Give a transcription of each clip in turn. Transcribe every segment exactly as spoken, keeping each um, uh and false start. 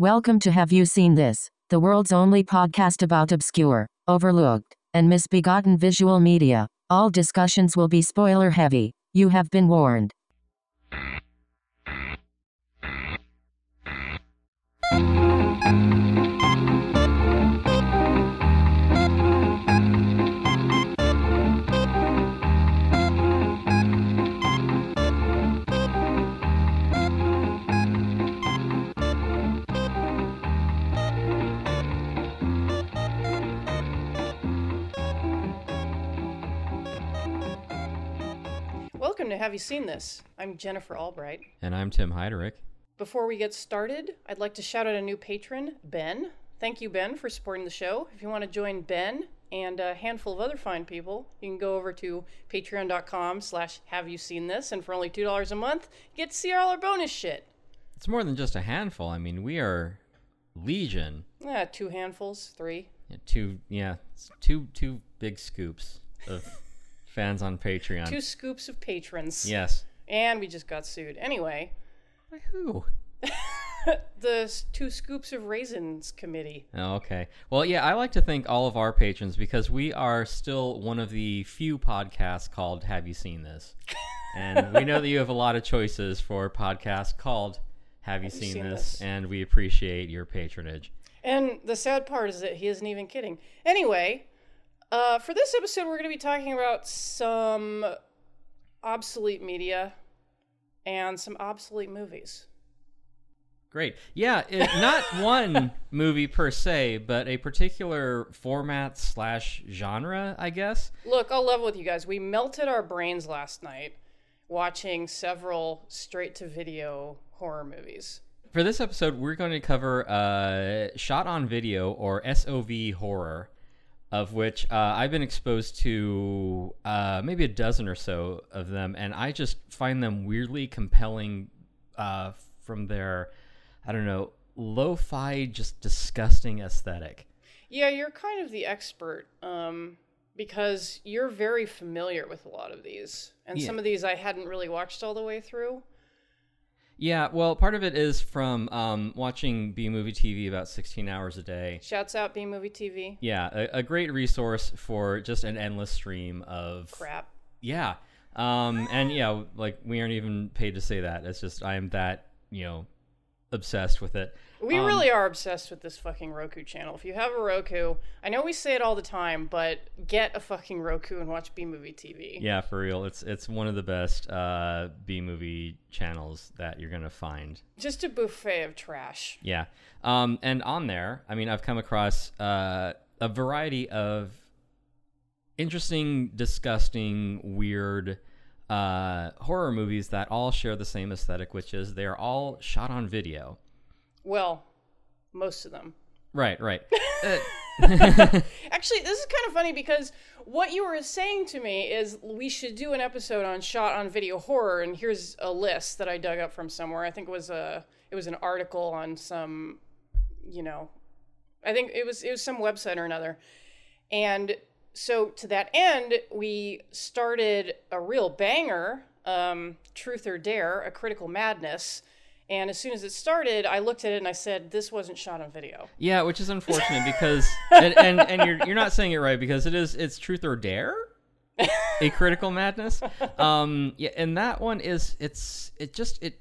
Welcome to Have You Seen This, the world's only podcast about obscure, overlooked, and misbegotten visual media. All discussions will be spoiler heavy. You have been warned. Welcome to Have You Seen This? I'm Jennifer Albright. And I'm Tim Heiderick. Before we get started, I'd like to shout out a new patron, Ben. Thank you, Ben, for supporting the show. If you want to join Ben and a handful of other fine people, you can go over to patreon.com slash have you seen this, and for only two dollars a month, you get to see all our bonus shit. It's more than just a handful. I mean, we are legion. Yeah, two handfuls, three. Yeah, two, yeah, two, two big scoops of... fans on Patreon. Two scoops of patrons. Yes. And we just got sued. Anyway. By who? The two scoops of raisins committee. Oh, okay. Well, yeah, I like to thank all of our patrons because we are still one of the few podcasts called Have You Seen This? And we know that you have a lot of choices for podcasts called Have You, have seen, you seen This? This? And we appreciate your patronage. And the sad part is that he isn't even kidding. Anyway... Uh, for this episode, we're going to be talking about some obsolete media and some obsolete movies. Great. Yeah, it, not one movie per se, but a particular format slash genre, I guess. Look, I'll level with you guys. We melted our brains last night watching several straight-to-video horror movies. For this episode, we're going to cover uh, shot-on-video, or S O V horror, of which uh, I've been exposed to uh, maybe a dozen or so of them, and I just find them weirdly compelling uh, from their, I don't know, lo-fi, just disgusting aesthetic. Yeah, you're kind of the expert, um, because you're very familiar with a lot of these, and yeah. Some of these I hadn't really watched all the way through. Yeah, well, part of it is from um, watching B-Movie T V about sixteen hours a day. Shouts out B-Movie T V. Yeah, a, a great resource for just an endless stream of... crap. Yeah. Um, and, yeah, like, we aren't even paid to say that. It's just I am that, you know, obsessed with it. We um, really are obsessed with this fucking Roku channel. If you have a Roku, I know we say it all the time, but get a fucking Roku and watch B-Movie T V. Yeah, for real. It's it's one of the best uh, B-Movie channels that you're going to find. Just a buffet of trash. Yeah. Um, and on there, I mean, I've come across uh, a variety of interesting, disgusting, weird... Uh, horror movies that all share the same aesthetic, which is they're all shot on video. Well, most of them. Right, right. uh. Actually, this is kind of funny because what you were saying to me is we should do an episode on shot on video horror, and here's a list that I dug up from somewhere. I think it was a it was an article on some, you know, I think it was it was some website or another, and. So to that end, we started a real banger, um, Truth or Dare, A Critical Madness. And as soon as it started, I looked at it and I said, this wasn't shot on video. Yeah, which is unfortunate because, and, and, and you're you're not saying it right because it is, it's Truth or Dare, A Critical Madness. Um, yeah, and that one is, it's, it just, it,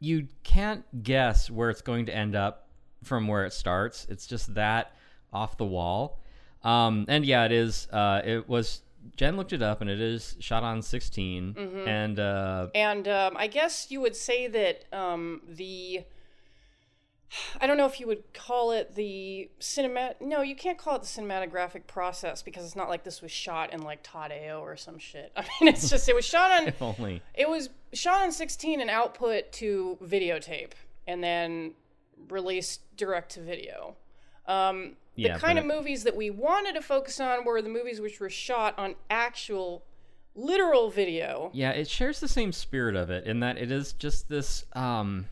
you can't guess where it's going to end up from where it starts. It's just that off the wall. Um, and yeah, it is, uh, it was, Jen looked it up and it is shot on sixteen mm-hmm. and, uh, and, um, I guess you would say that, um, the, I don't know if you would call it the cinema. No, you can't call it the cinematographic process because it's not like this was shot in like Todd A O or some shit. I mean, it's just, it was shot on, if only. It was shot on sixteen and output to videotape and then released direct to video. Um, The yeah, kind of it... movies that we wanted to focus on were the movies which were shot on actual, literal video. Yeah, it shares the same spirit of it in that it is just this, um,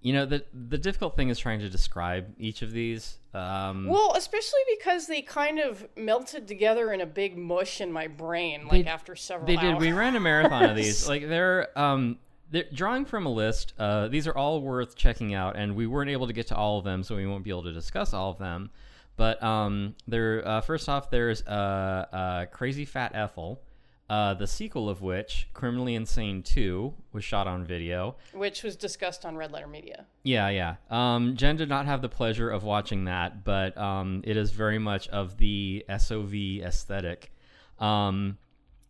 you know, the, the difficult thing is trying to describe each of these. Um, well, especially because they kind of melted together in a big mush in my brain, like they, after several they hours. They did. We ran a marathon of these. Like, they're... Um, they're drawing from a list. Uh, these are all worth checking out, and we weren't able to get to all of them, so we won't be able to discuss all of them. But um, there, uh, first off, there's uh, uh, Crazy Fat Ethel, uh, the sequel of which, Criminally Insane two, was shot on video. Which was discussed on Red Letter Media. Yeah, yeah. Um, Jen did not have the pleasure of watching that, but um, it is very much of the S O V aesthetic. Um,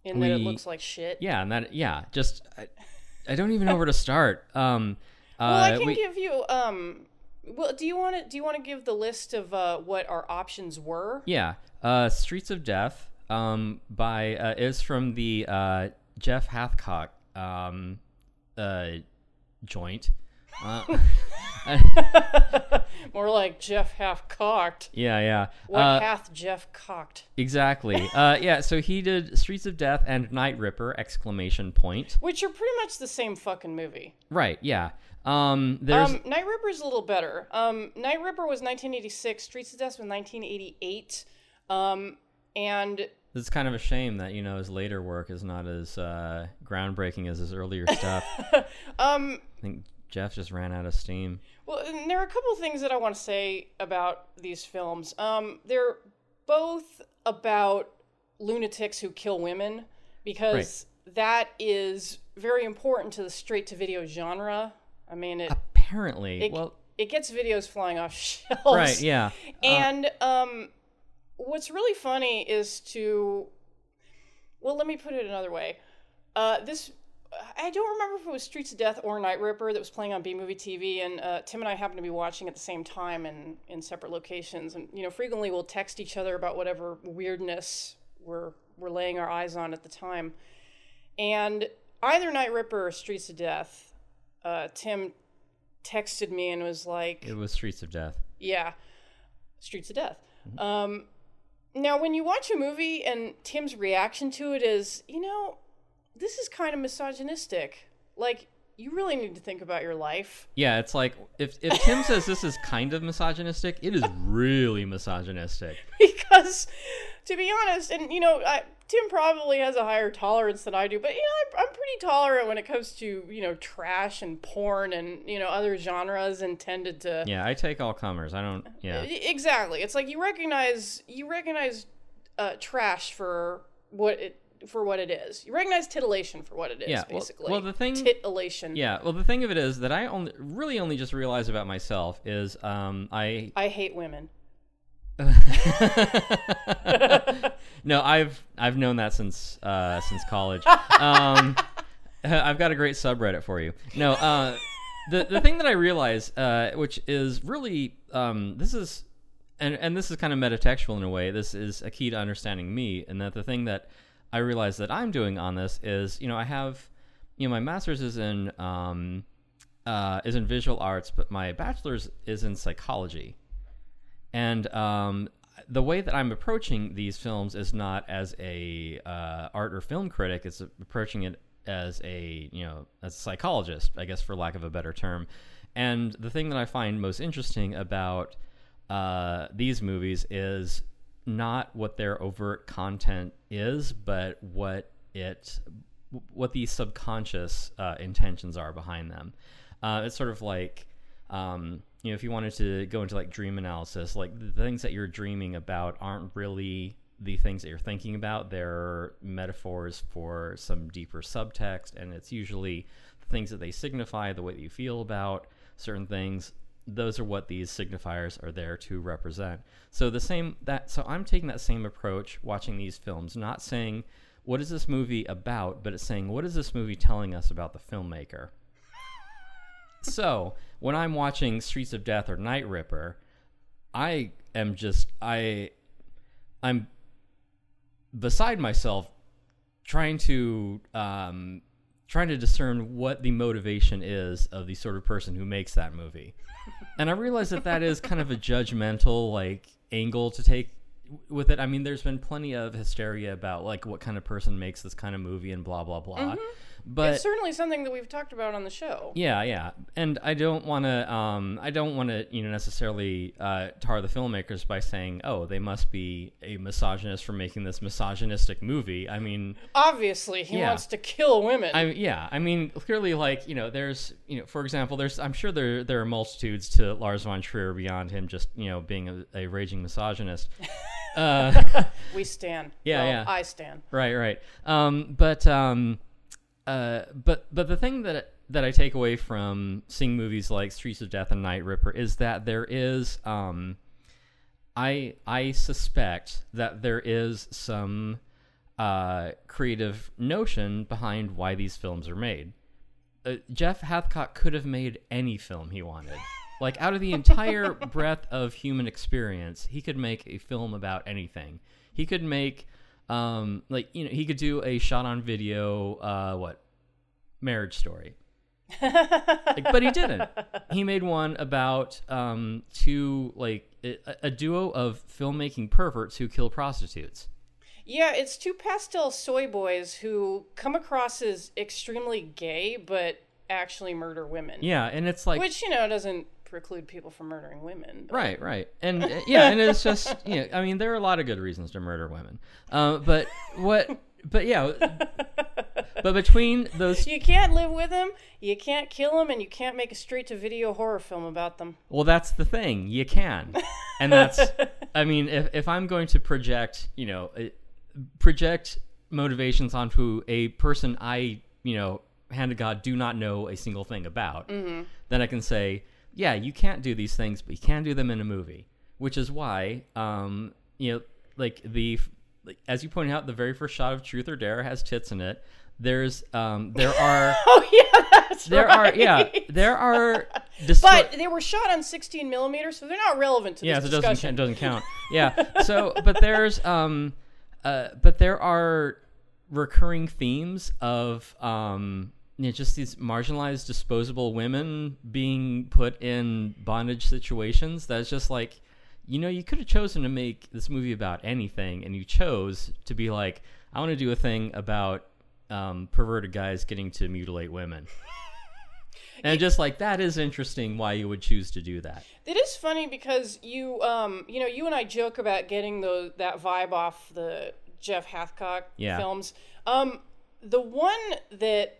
and we, that it looks like shit. Yeah, and that, yeah, just, I, I don't even know where to start. Um, uh, well, I can we, give you... Um... Well, do you want to do you want to give the list of uh, what our options were? Yeah, uh, Streets of Death um, by uh, is from the uh, Jeff Hathcock um, uh, joint. Uh, More like Jeff Hathcocked. Yeah, yeah. What uh, hath Jeff cocked? Exactly. Uh, yeah. So he did Streets of Death and Night Ripper! Exclamation point. Which are pretty much the same fucking movie. Right. Yeah. Um, there's... um, Night Ripper is a little better. Um, Night Ripper was nineteen eighty-six. Streets of Death was nineteen eighty-eight. Um, and it's kind of a shame that, you know, his later work is not as uh, groundbreaking as his earlier stuff. um, I think Jeff just ran out of steam. Well, and there are a couple of things that I want to say about these films. Um, they're both about lunatics who kill women, because right. that is very important to the straight-to-video genre. I mean, it apparently it, well, it gets videos flying off shelves, right? Yeah, uh, and um, what's really funny is to well, let me put it another way. Uh, this I don't remember if it was Streets of Death or Night Ripper that was playing on B-Movie T V, and uh, Tim and I happened to be watching at the same time and in separate locations, and you know, frequently we'll text each other about whatever weirdness we're we're laying our eyes on at the time, and either Night Ripper or Streets of Death. Uh, Tim texted me and was like... It was Streets of Death. Yeah. Streets of Death. Mm-hmm. Um, now, when you watch a movie and Tim's reaction to it is, you know, this is kind of misogynistic. Like, you really need to think about your life. Yeah, it's like, if, if Tim says this is kind of misogynistic, it is really misogynistic. Because, to be honest, and, you know... I. Tim probably has a higher tolerance than I do, but you know, I'm, I'm pretty tolerant when it comes to, you know, trash and porn and, you know, other genres intended to... Yeah, I take all comers. I don't... Yeah. Exactly. It's like you recognize you recognize uh, trash for what it for what it is. You recognize titillation for what it is, yeah, basically. Well, well, the thing... Titillation. Yeah. Well, the thing of it is that I only really only just realized about myself is um, I... I hate women. No, I've I've known that since uh, since college. Um, I've got a great subreddit for you. No, uh, the the thing that I realize, uh, which is really um, this is, and and this is kind of metatextual in a way. This is a key to understanding me, and that the thing that I realize that I'm doing on this is, you know, I have, you know, my master's is in um, uh, is in visual arts, but my bachelor's is in psychology, and um. The way that I'm approaching these films is not as a uh, art or film critic. It's approaching it as a, you know, as a psychologist, I guess, for lack of a better term. And the thing that I find most interesting about uh, these movies is not what their overt content is, but what it, what the subconscious uh, intentions are behind them. Uh, it's sort of like... Um, you know, if you wanted to go into like dream analysis, like the things that you're dreaming about aren't really the things that you're thinking about. They're metaphors for some deeper subtext, and it's usually the things that they signify, the way that you feel about certain things. Those are what these signifiers are there to represent. So the same that so I'm taking that same approach watching these films, not saying what is this movie about, but it's saying what is this movie telling us about the filmmaker. So when I'm watching Streets of Death or Night Ripper, I am just I, I'm beside myself trying to um, trying to discern what the motivation is of the sort of person who makes that movie, and I realize that that is kind of a judgmental like angle to take with it. I mean, there's been plenty of hysteria about like what kind of person makes this kind of movie and blah blah blah. Mm-hmm. But it's certainly something that we've talked about on the show. Yeah, yeah. And I don't want to, um, I don't want to, you know, necessarily uh, tar the filmmakers by saying, oh, they must be a misogynist for making this misogynistic movie. I mean, obviously, he yeah. wants to kill women. I, yeah, I mean, clearly, like, you know, there's, you know, for example, there's, I'm sure there there are multitudes to Lars von Trier beyond him just, you know, being a, a raging misogynist. Uh, we stand. Yeah, well, yeah. I stand. Right, right. Um, but. Um, Uh, but but the thing that that I take away from seeing movies like Streets of Death and Night Ripper is that there is, um, I I suspect that there is some uh, creative notion behind why these films are made. Uh, Jeff Hathcock could have made any film he wanted. Like, out of the entire breadth of human experience, he could make a film about anything. He could make... Um, like, you know, he could do a shot on video, uh, what, Marriage Story, like, but he didn't. He made one about, um, two, like a, a duo of filmmaking perverts who kill prostitutes. Yeah. It's two pastel soy boys who come across as extremely gay, but actually murder women. Yeah. And it's like, which, you know, doesn't preclude people from murdering women. But. Right, right. And uh, yeah, and it's just, you know, I mean, there are a lot of good reasons to murder women. Uh, but what, but yeah, but between those... You can't live with them, you can't kill them, and you can't make a straight-to-video horror film about them. Well, that's the thing. You can. And that's, I mean, if, if I'm going to project, you know, project motivations onto a person I, you know, hand to God, do not know a single thing about, mm-hmm. then I can say... Yeah, you can't do these things, but you can do them in a movie, which is why, um, you know, like the, like, as you pointed out, the very first shot of Truth or Dare has tits in it. There's, um, there are, oh yeah, that's there right. are, yeah, there are, dis- but they were shot on sixteen millimeter, so they're not relevant to this yeah, so discussion. Yeah, it doesn't count. Yeah, so but there's, um, uh, but there are recurring themes of, um. You know, just these marginalized, disposable women being put in bondage situations. That's just like, you know, you could have chosen to make this movie about anything, and you chose to be like, I want to do a thing about um, perverted guys getting to mutilate women. And just like, that is interesting why you would choose to do that. It is funny because you, um, you know, you and I joke about getting the, that vibe off the Jeff Hathcock yeah. films. Um, the one that...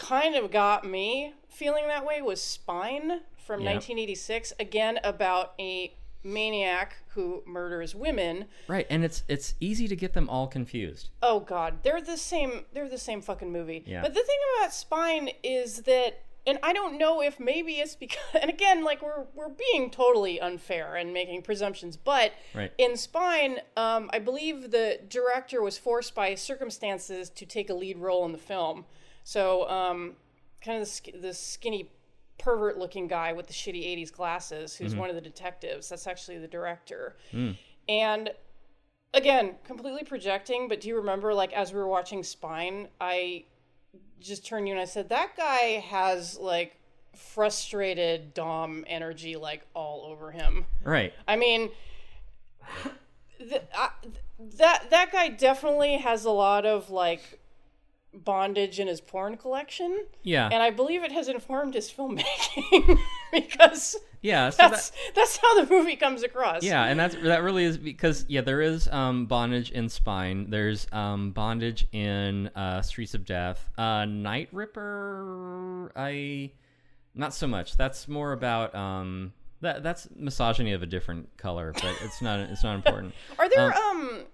kind of got me feeling that way was Spine from yep. nineteen eighty-six, again about a maniac who murders women. Right, and it's it's easy to get them all confused. Oh god, they're the same they're the same fucking movie. Yeah. But the thing about Spine is that, and I don't know if maybe it's because, and again, like we're we're being totally unfair and making presumptions, but right. in Spine, um, I believe the director was forced by circumstances to take a lead role in the film. So, um, kind of the, the skinny, pervert-looking guy with the shitty eighties glasses, who's mm-hmm. one of the detectives. That's actually the director. Mm. And, again, completely projecting, but do you remember, like, as we were watching Spine, I just turned to you and I said, that guy has, like, frustrated dom energy, like, all over him. Right. I mean... th- I, th- that that guy definitely has a lot of, like... bondage in his porn collection. Yeah. And I believe it has informed his filmmaking because yeah, so that's, that, that's how the movie comes across. Yeah. And that's, that really is because, yeah, there is, um, bondage in Spine. There's, um, bondage in, uh, Streets of Death, uh, Night Ripper. I, not so much. That's more about, um, that that's misogyny of a different color, but it's not, it's not important. Are there, um, um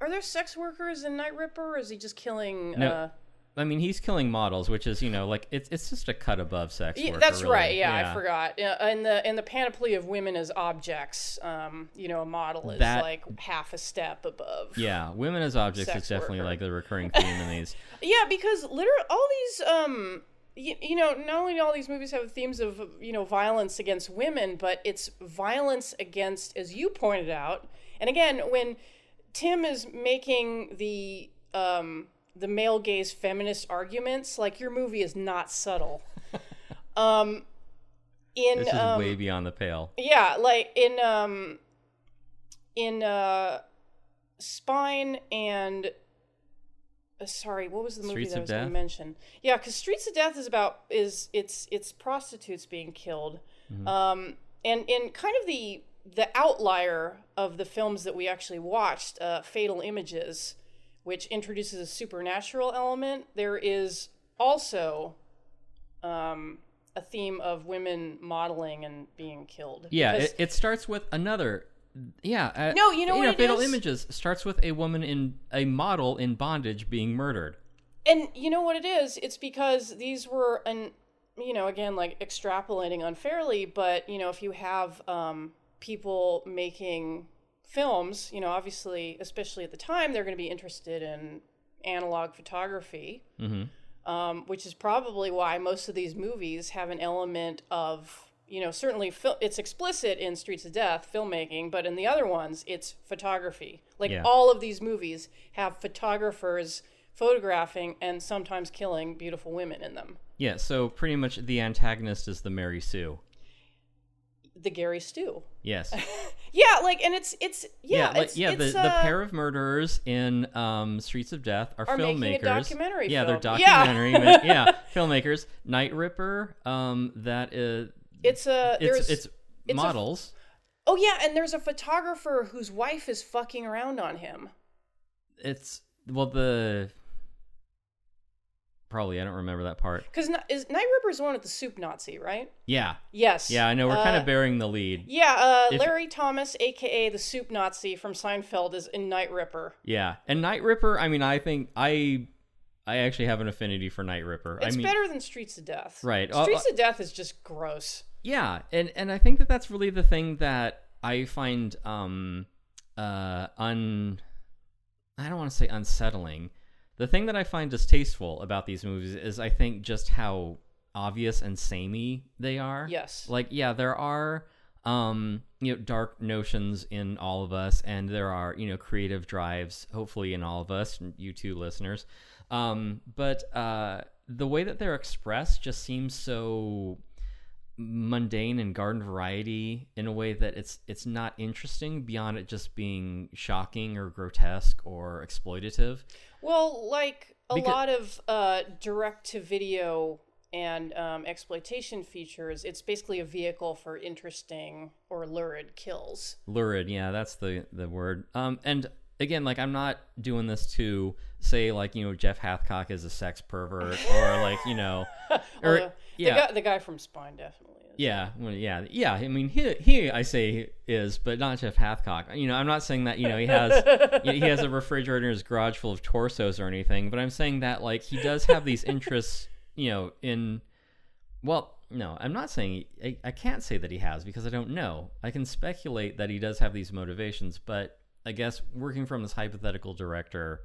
Are there sex workers in Night Ripper, or is he just killing... No, uh... I mean, he's killing models, which is, you know, like, it's it's just a cut above sex yeah, worker. That's really. right, yeah, yeah, I forgot. And the and the panoply of women as objects, um, you know, a model is, that, like, half a step above. Yeah, women as objects is definitely, worker. like, the recurring theme in these. Yeah, because literally all these... Um, You, you know, not only do all these movies have themes of, you know, violence against women, but it's violence against, as you pointed out, and again, when... Tim is making the um, the male gaze feminist arguments. Like, your movie is not subtle. Um, in this is um, way beyond the pale. Yeah, like in um, in uh, Spine and Uh, sorry, what was the movie Streets that I was going to mention? Yeah, because Streets of Death is about is it's it's prostitutes being killed, mm-hmm. um, and in kind of the the outlier of the films that we actually watched, uh, Fatal Images, which introduces a supernatural element. There is also um, a theme of women modeling and being killed. Yeah, it, it starts with another. Yeah. Uh, no, you know you what know, it Fatal is? Images starts with a woman in a model in bondage being murdered. And you know what it is? It's because these were, an, you know, again, like extrapolating unfairly, but, you know, if you have um, people making films, you know, obviously, especially at the time, they're going to be interested in analog photography, mm-hmm. um, which is probably why most of these movies have an element of... You know, certainly fil- it's explicit in Streets of Death, filmmaking, but in the other ones, it's photography. Like yeah. all of these movies have photographers photographing and sometimes killing beautiful women in them. Yeah, so pretty much the antagonist is the Mary Sue. The Gary Stu. Yes. yeah, like, and it's, it's yeah, yeah, it's, yeah it's, the, uh, the pair of murderers in um, Streets of Death are, are filmmakers. Making a documentary yeah, film. They're documentary. Yeah, ma- yeah filmmakers. Night Ripper, um, that is... It's a there's it's, it's models. It's a, oh yeah, and there's a photographer whose wife is fucking around on him. It's well the probably I don't remember that part because is Night Ripper is the one with the Soup Nazi, right? Yeah. Yes. Yeah, I know we're uh, kind of bearing the lead. Yeah, uh, if, Larry Thomas, aka the Soup Nazi from Seinfeld, is in Night Ripper. Yeah, and Night Ripper. I mean, I think I. I actually have an affinity for Night Ripper. It's I mean, better than Streets of Death. Right. Streets uh, of Death is just gross. Yeah, and, and I think that that's really the thing that I find um uh un I don't want to say unsettling. The thing that I find distasteful about these movies is I think just how obvious and samey they are. Yes. Like yeah, there are um you know dark notions in all of us, and there are you know creative drives hopefully in all of us, you two listeners. Um, but uh, the way that they're expressed just seems so mundane and garden variety in a way that it's it's not interesting beyond it just being shocking or grotesque or exploitative. Well, like a because... lot of uh, direct-to-video and um, exploitation features, it's basically a vehicle for interesting or lurid kills. Lurid, yeah, that's the, the word. Um, and... Again, like, I'm not doing this to say, like, you know, Jeff Hathcock is a sex pervert or, like, you know... or well, the, yeah. the, guy, the guy from Spine definitely is. Yeah, well, yeah, yeah. I mean, he, he, I say, is, but not Jeff Hathcock. You know, I'm not saying that, you know, he has he has a refrigerator in his garage full of torsos or anything, but I'm saying that, like, he does have these interests, you know, in... Well, no, I'm not saying... I, I can't say that he has because I don't know. I can speculate that he does have these motivations, but... I guess working from this hypothetical director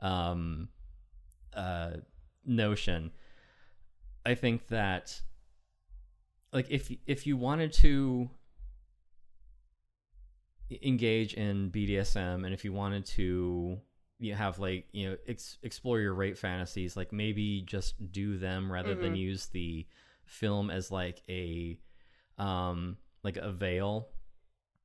um, uh, notion, I think that like if if you wanted to engage in B D S M and if you wanted to you have like you know ex- explore your rape fantasies, like maybe just do them rather mm-hmm. than use the film as like a um, like a veil.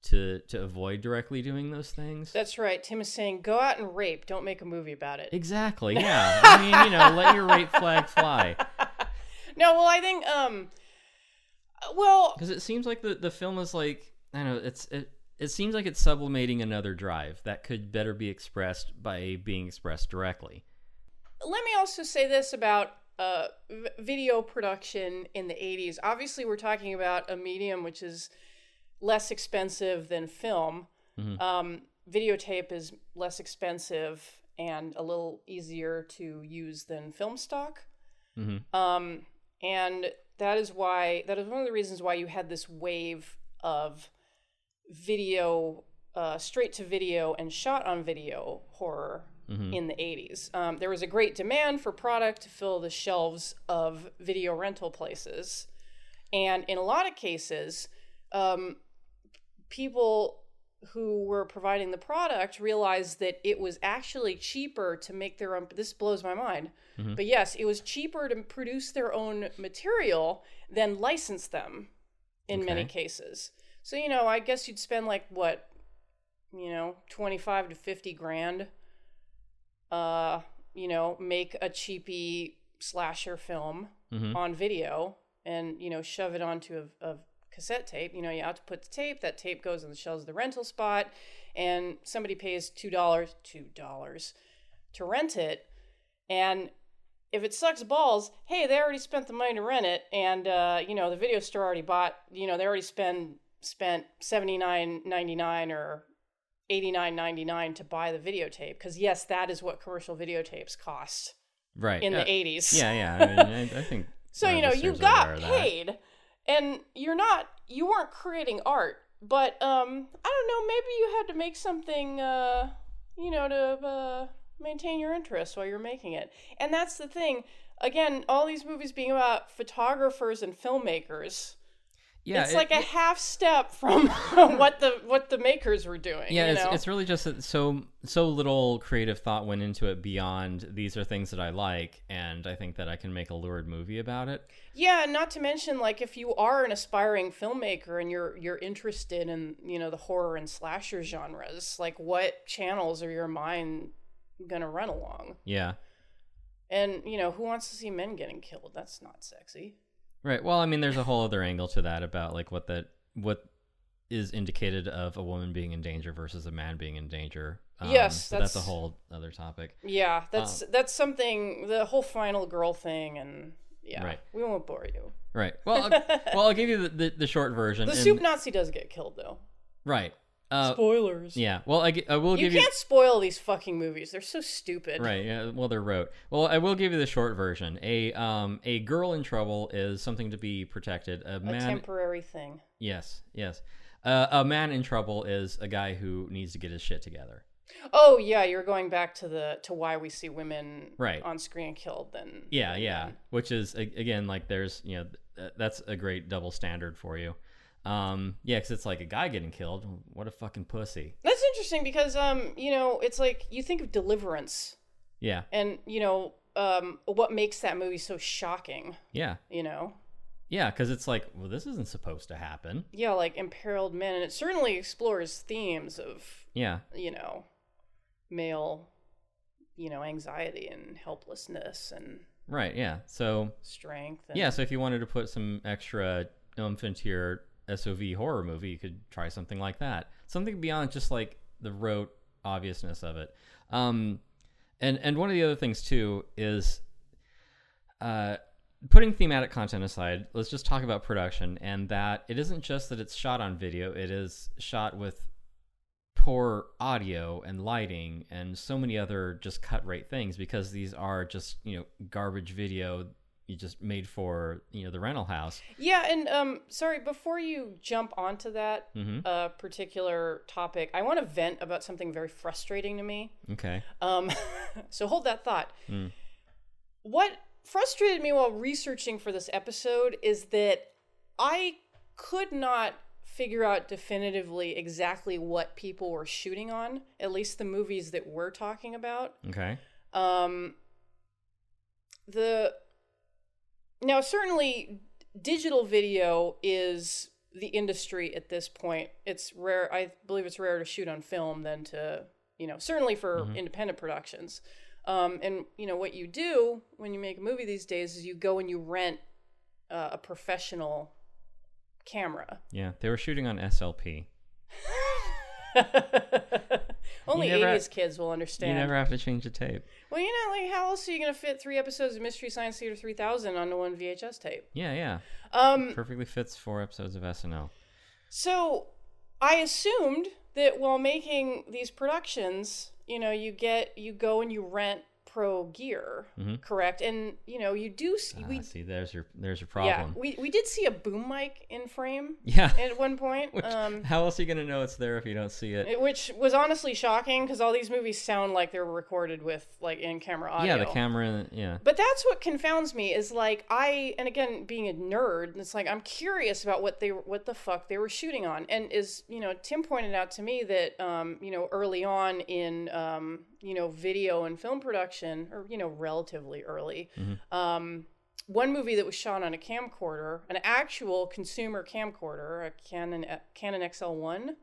to to avoid directly doing those things. That's right. Tim is saying, go out and rape. Don't make a movie about it. Exactly, yeah. I mean, you know, let your rape flag fly. No, well, I think, um, well... Because it seems like the, the film is like, I don't know, it's it, it seems like it's sublimating another drive that could better be expressed by being expressed directly. Let me also say this about uh, v- video production in the eighties. Obviously, we're talking about a medium which is... less expensive than film. Mm-hmm. Um, videotape is less expensive and a little easier to use than film stock. Mm-hmm. Um, and that is why, that is one of the reasons why you had this wave of video, uh, straight to video and shot on video horror mm-hmm. in the eighties. Um, there was a great demand for product to fill the shelves of video rental places. And in a lot of cases, um, people who were providing the product realized that it was actually cheaper to make their own, this blows my mind, mm-hmm. but yes, it was cheaper to produce their own material than license them in okay. many cases. So, you know, I guess you'd spend like, what, you know, twenty-five to fifty grand, uh, you know, make a cheapy slasher film mm-hmm. on video and, you know, shove it onto a, a cassette tape. You know, you have to put the tape, that tape goes on the shelves of the rental spot, and somebody pays two dollars two dollars to rent it. And if it sucks balls, hey, they already spent the money to rent it, and uh, you know, the video store already bought, you know, they already spend spent seventy-nine ninety-nine or eighty-nine ninety-nine to buy the videotape, because yes, that is what commercial videotapes cost, right, in uh, the eighties. Yeah, yeah. I mean, I, I think so. You know, you got paid, and you're not, you weren't creating art, but um, I don't know. Maybe you had to make something, uh, you know, to uh, maintain your interest while you're making it. And that's the thing. Again, all these movies being about photographers and filmmakers. Yeah, it's it, like a it, half step from what the what the makers were doing. Yeah, you know? it's, it's really just that so so little creative thought went into it beyond these are things that I like, and I think that I can make a lurid movie about it. Yeah, not to mention, like, if you are an aspiring filmmaker and you're you're interested in, you know, the horror and slasher genres, like, what channels are your mind gonna run along? Yeah, and you know, who wants to see men getting killed? That's not sexy. Right. Well, I mean, there's a whole other angle to that about, like, what that what is indicated of a woman being in danger versus a man being in danger. Um, yes, so that's, that's a whole other topic. Yeah, that's um, that's something. The whole final girl thing, and yeah, right. We won't bore you. Right. Well, I'll, well, I'll give you the, the, the short version. The and, Soup Nazi does get killed, though. Right. Uh, Spoilers. Yeah. Well, I, I will you give you. You can't spoil these fucking movies. They're so stupid. Right. Yeah. Well, they're rote. Well, I will give you the short version. A um a girl in trouble is something to be protected. A, man... a temporary thing. Yes. Yes. Uh, a man in trouble is a guy who needs to get his shit together. Oh yeah, you're going back to the to why we see women right. on screen killed. Then. Yeah. Than yeah. Men. Which is, again, like, there's, you know, that's a great double standard for you. Um, yeah, because it's like a guy getting killed. What a fucking pussy. That's interesting because, um, you know, it's like you think of Deliverance. Yeah. And, you know, um, what makes that movie so shocking? Yeah. You know? Yeah, because it's like, well, this isn't supposed to happen. Yeah, like imperiled men. And it certainly explores themes of, yeah, you know, male, you know, anxiety and helplessness and. Right, yeah. So. Strength. And... Yeah, so if you wanted to put some extra oomph into your S O V horror movie, you could try something like that, something beyond just like the rote obviousness of it. Um, and and one of the other things too is, uh, putting thematic content aside, let's just talk about production, and that it isn't just that it's shot on video, it is shot with poor audio and lighting and so many other just cut rate things, because these are just, you know, garbage video you just made for, you know, the rental house. Yeah, and um, sorry, before you jump onto that mm-hmm. uh, particular topic, I want to vent about something very frustrating to me. Okay. Um, so hold that thought. Mm. What frustrated me while researching for this episode is that I could not figure out definitively exactly what people were shooting on, at least the movies that we're talking about. Okay. Um, the... Now, certainly, digital video is the industry at this point. It's rare. I believe it's rare to shoot on film than to, you know, certainly for mm-hmm. independent productions. Um, and, you know, what you do when you make a movie these days is you go and you rent uh, a professional camera. Yeah, they were shooting on S L P. Only eighties have, kids will understand. You never have to change the tape. Well, you know, like, how else are you going to fit three episodes of Mystery Science Theater three thousand onto one V H S tape? Yeah, yeah. Um, perfectly fits four episodes of S N L. So I assumed that while making these productions, you know, you get, you go and you rent pro gear, mm-hmm. correct? And, you know, you do see... Ah, we, see, there's your there's your problem. Yeah, we, we did see a boom mic in frame yeah. at one point. Which, um, how else are you going to know it's there if you don't see it? it which was honestly shocking, because all these movies sound like they were recorded with, like, in-camera audio. Yeah, the camera, yeah. But that's what confounds me is, like, I... And again, being a nerd, it's like, I'm curious about what they what the fuck they were shooting on. And is, you know, Tim pointed out to me that, um, you know, early on in... Um, you know, video and film production, or, you know, relatively early. Mm-hmm. Um, one movie that was shot on a camcorder, an actual consumer camcorder, a Canon Canon X L one,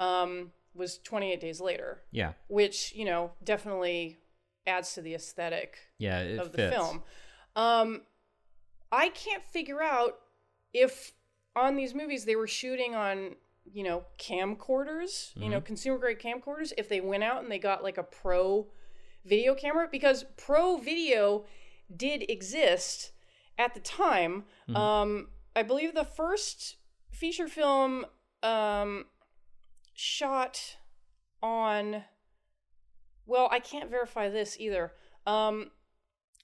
um, was twenty-eight Days Later. Yeah. Which, you know, definitely adds to the aesthetic yeah, it of the fits. film. Um, I can't figure out if on these movies they were shooting on, you know, camcorders, mm-hmm. you know, consumer grade camcorders, if they went out and they got like a pro video camera, because pro video did exist at the time. Mm-hmm. Um, I believe the first feature film um, shot on, well, I can't verify this either. Um,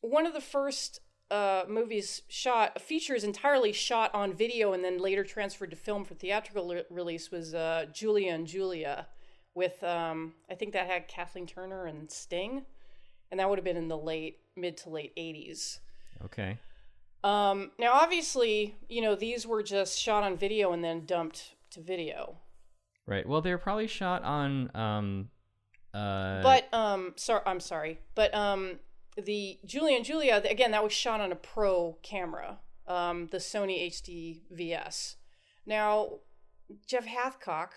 one of the first uh, movies shot, features entirely shot on video and then later transferred to film for theatrical re- release was uh, Julia and Julia with, um, I think that had Kathleen Turner and Sting. And that would have been in the late, mid to late eighties. Okay. Um, now, obviously, you know, these were just shot on video and then dumped to video. Right. Well, they were probably shot on... Um, uh... But, um, sorry, I'm sorry. But um, the Julia and Julia, again, that was shot on a pro camera, um, the Sony H D V S. Now, Jeff Hathcock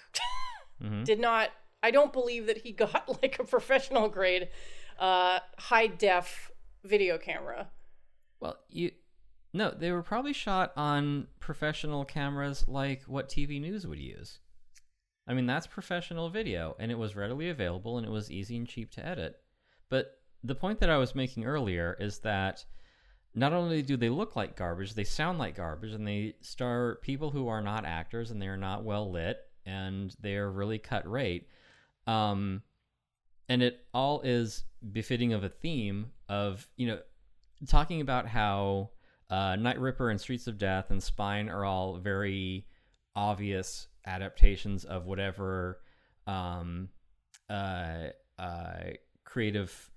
mm-hmm. did not... I don't believe that he got, like, a professional grade uh, high-def video camera. Well, you... No, they were probably shot on professional cameras like what T V news would use. I mean, that's professional video, and it was readily available, and it was easy and cheap to edit. But the point that I was making earlier is that not only do they look like garbage, they sound like garbage, and they star people who are not actors, and they are not well lit, and they are really cut rate. Um, and it all is befitting of a theme of, you know, talking about how... Uh, Night Ripper and Streets of Death and Spine are all very obvious adaptations of whatever um, uh, uh, creative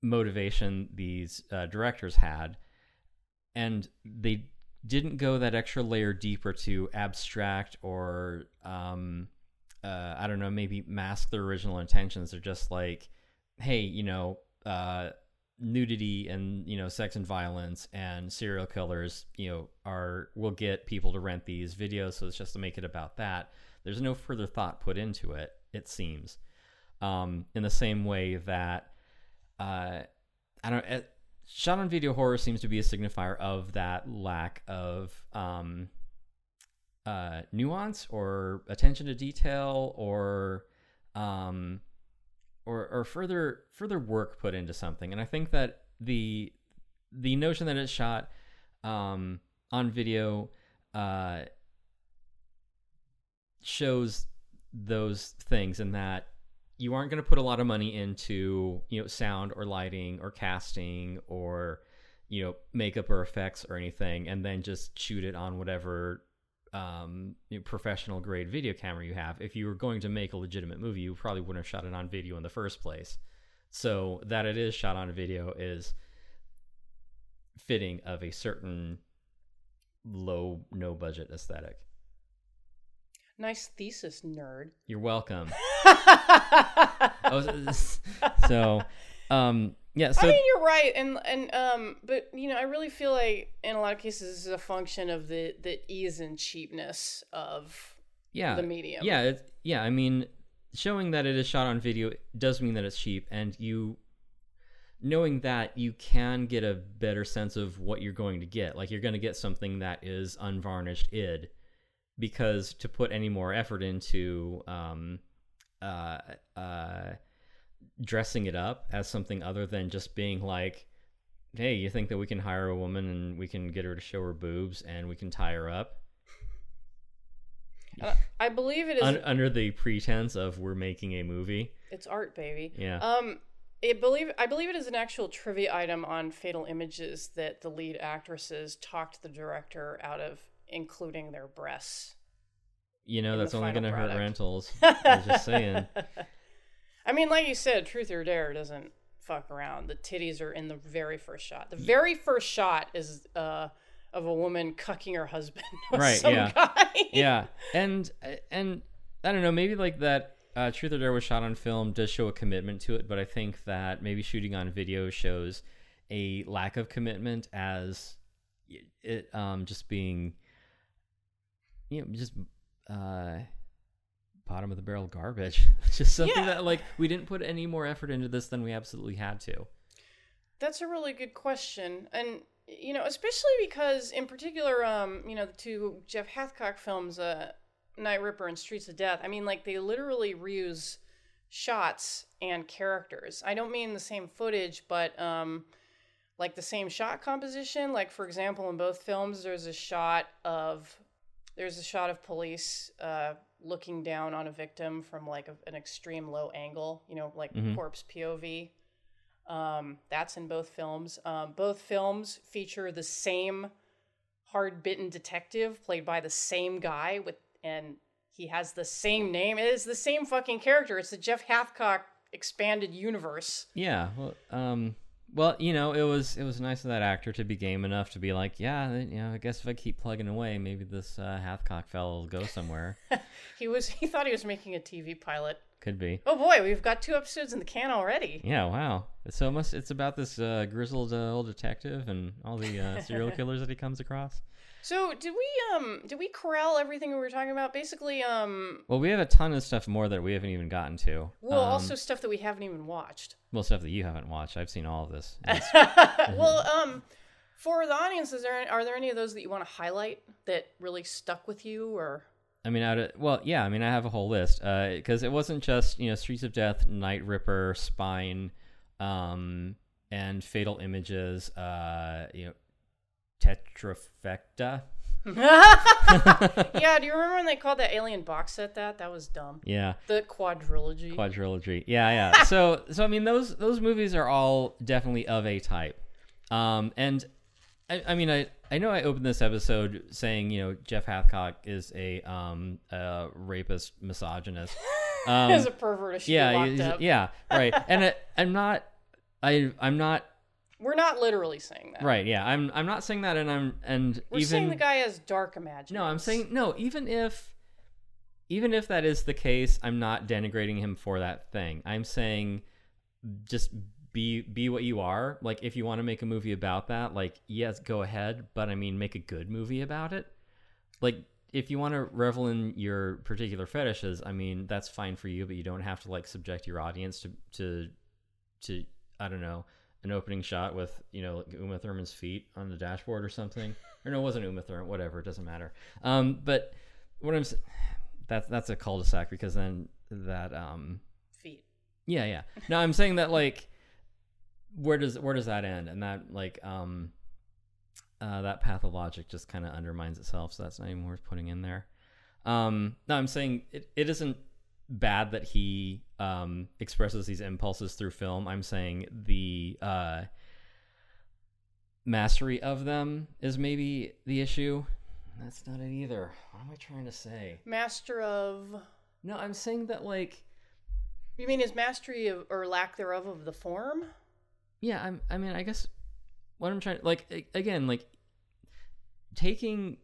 motivation these uh, directors had. And they didn't go that extra layer deeper to abstract or, um, uh, I don't know, maybe mask their original intentions. They're just like, hey, you know... Uh, nudity and, you know, sex and violence and serial killers, you know, are will get people to rent these videos, so it's just to make it about that. There's no further thought put into it, it seems. Um, in the same way that uh, I don't uh, shot on video horror seems to be a signifier of that lack of um, uh, nuance or attention to detail or um, Or, or further further work put into something. And I think that the the notion that it's shot um, on video uh, shows those things, and that you aren't going to put a lot of money into, you know, sound or lighting or casting or, you know, makeup or effects or anything, and then just shoot it on whatever Um, you know, professional grade video camera you have. If you were going to make a legitimate movie, you probably wouldn't have shot it on video in the first place. So that it is shot on video is fitting of a certain low, no budget aesthetic. Nice thesis, nerd. You're welcome. was, so, um, yeah. So I mean, you're right, and and um, but you know, I really feel like in a lot of cases, this is a function of the the ease and cheapness of yeah, the medium. Yeah, it, yeah. I mean, showing that it is shot on video does mean that it's cheap, and you knowing that you can get a better sense of what you're going to get. Like, you're going to get something that is unvarnished id, because to put any more effort into um, uh, uh. dressing it up as something other than just being like, hey, you think that we can hire a woman and we can get her to show her boobs and we can tie her up? Uh, I believe it is... Un- under the pretense of we're making a movie. It's art, baby. Yeah. Um, it believe I believe it is an actual trivia item on Fatal Images that the lead actresses talked the director out of including their breasts. You know, that's only going to hurt rentals. I was just saying. I mean, like you said, Truth or Dare doesn't fuck around. The titties are in the very first shot. The very first shot is uh, of a woman cucking her husband with right, some yeah. guy. Yeah, and and I don't know, maybe like that uh, Truth or Dare was shot on film does show a commitment to it, but I think that maybe shooting on video shows a lack of commitment as it um, just being, you know, just... Uh, bottom of the barrel garbage. It's just something yeah. that, like, we didn't put any more effort into this than we absolutely had to. That's a really good question. And, you know, especially because in particular, um, you know, the two Jeff Hathcock films, uh, Night Ripper and Streets of Death, I mean, like, they literally reuse shots and characters. I don't mean the same footage, but, um, like, the same shot composition. Like, for example, in both films, there's a shot of... There's a shot of police uh, looking down on a victim from, like, a, an extreme low angle, you know, like mm-hmm. corpse P O V. Um, that's in both films. Um, both films feature the same hard-bitten detective played by the same guy, with, and he has the same name. It is the same fucking character. It's the Jeff Hathcock expanded universe. Yeah, well... Um... Well, you know, it was it was nice of that actor to be game enough to be like, yeah, you know, I guess if I keep plugging away, maybe this uh, Hathcock fella will go somewhere. he was he thought he was making a T V pilot. Could be. Oh boy, we've got two episodes in the can already. Yeah, wow. So it must, it's about this uh, grizzled uh, old detective and all the uh, serial killers that he comes across. So did we um did we corral everything we were talking about? Basically, um. Well, we have a ton of stuff more that we haven't even gotten to. Well, um, also stuff that we haven't even watched. Well, stuff that you haven't watched. I've seen all of this. Well, um, for the audience, is there are there any of those that you want to highlight that really stuck with you, or? I mean, I would, well, yeah. I mean, I have a whole list because uh, it wasn't just, you know, Streets of Death, Night Ripper, Spine, um, and Fatal Images. Uh, you know. Tetrafecta. Yeah, do you remember when they called that alien box set that? That was dumb. Yeah. The quadrilogy. Quadrilogy. Yeah, yeah. so, so I mean, those those movies are all definitely of a type. Um, and I, I mean, I I know I opened this episode saying, you know, Jeff Hathcock is a um a rapist, misogynist. Um, he's a pervert. As yeah, he's, up. yeah, right. And I, I'm not. I I'm not. We're not literally saying that. Right, yeah. I'm I'm not saying that, and I'm and We're even saying the guy has dark imaginings. No, I'm saying no, even if even if that is the case, I'm not denigrating him for that thing. I'm saying just be be what you are. Like, if you want to make a movie about that, like, yes, go ahead, but I mean, make a good movie about it. Like, if you want to revel in your particular fetishes, I mean, that's fine for you, but you don't have to, like, subject your audience to to to I don't know, an opening shot with, you know, like Uma Thurman's feet on the dashboard or something. Or no, it wasn't Uma Thurman, whatever, it doesn't matter. Um, but what I'm saying, that's, that's a cul-de-sac because then that... Um, feet. Yeah, yeah. No, I'm saying that, like, where does where does that end? And that, like, um, uh, that pathologic just kind of undermines itself, so that's not even worth putting in there. Um, no, I'm saying it, it isn't bad that he um expresses these impulses through film. I'm saying the uh mastery of them is maybe the issue. That's not it either. What am I trying to say? Master of... No, I'm saying that, like... You mean his mastery of, or lack thereof, of the form? Yeah, I'm, I mean, I guess what I'm trying... Like, again, like, taking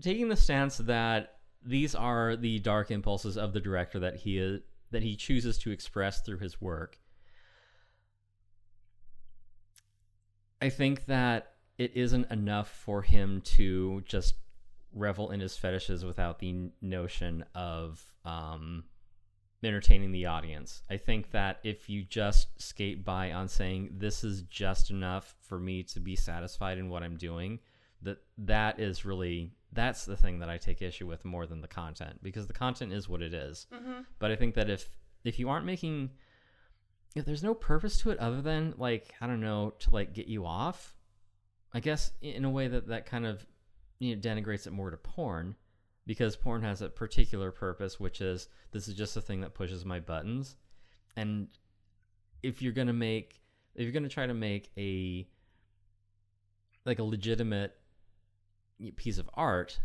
taking the stance that these are the dark impulses of the director that he is, that he chooses to express through his work. I think that it isn't enough for him to just revel in his fetishes without the notion of um, entertaining the audience. I think that if you just skate by on saying, this is just enough for me to be satisfied in what I'm doing, that that is really... That's the thing that I take issue with more than the content, because the content is what it is. Mm-hmm. But I think that if if you aren't making, if there's no purpose to it other than, like, I don't know, to, like, get you off, I guess in a way that that kind of, you know, denigrates it more to porn, because porn has a particular purpose, which is, this is just a thing that pushes my buttons. And if you're gonna make, if you're gonna try to make a like a legitimate piece of art,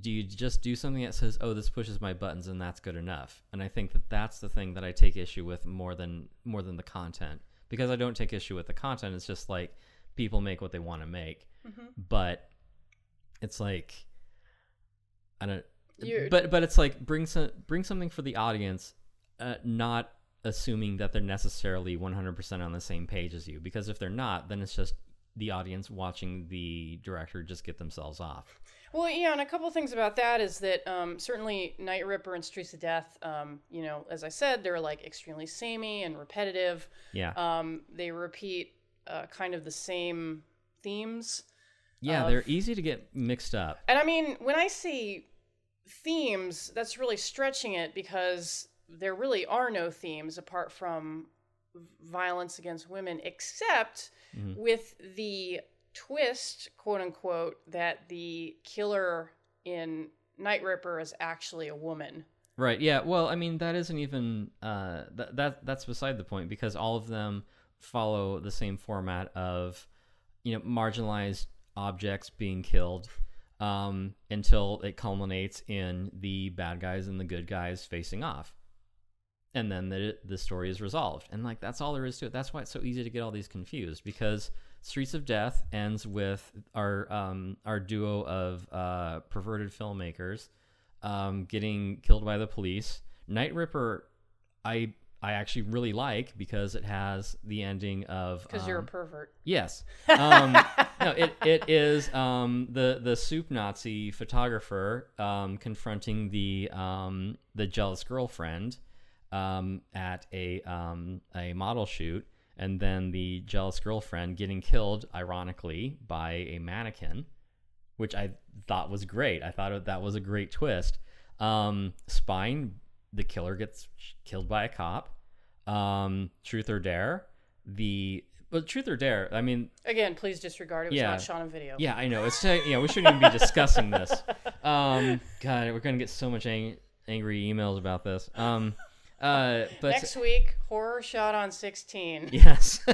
do you just do something that says, oh, this pushes my buttons and that's good enough? And I think that that's the thing that I take issue with more than more than the content, because I don't take issue with the content. It's just like, people make what they want to make. Mm-hmm. But it's like, I don't... You're... but but it's like, bring some bring something for the audience, uh, not assuming that they're necessarily one hundred percent on the same page as you, because if they're not, then it's just the audience watching the director just get themselves off. Well, yeah, and a couple of things about that is that um, certainly Night Ripper and Streets of Death, um, you know, as I said, they're like extremely samey and repetitive. Yeah. Um, they repeat uh, kind of the same themes. Yeah, of... they're easy to get mixed up. And I mean, when I say themes, that's really stretching it because there really are no themes apart from violence against women, except mm-hmm. with the twist, quote unquote, that the killer in Night Ripper is actually a woman. Right. Yeah. Well, I mean, that isn't even uh, th- that that's beside the point because all of them follow the same format of, you know, marginalized objects being killed um, until it culminates in the bad guys and the good guys facing off. And then the, the story is resolved. And like, that's all there is to it. That's why it's so easy to get all these confused because Streets of Death ends with our um, our duo of uh, perverted filmmakers um, getting killed by the police. Night Ripper, I I actually really like because it has the ending of because um, you're a pervert. Yes, um, no, it it is um, the the Soup Nazi photographer um, confronting the um, the jealous girlfriend um, at a um, a model shoot. And then the jealous girlfriend getting killed, ironically, by a mannequin, which I thought was great. I thought that was a great twist. Um, Spine, the killer gets killed by a cop. Um, Truth or Dare, the... Well, Truth or Dare, I mean... Again, please disregard. It was yeah, not shot on video. Yeah, I know. It's yeah, we shouldn't even be discussing this. Um, God, we're going to get so much ang- angry emails about this. Um... Uh, but next week, horror shot on sixteen. Yes.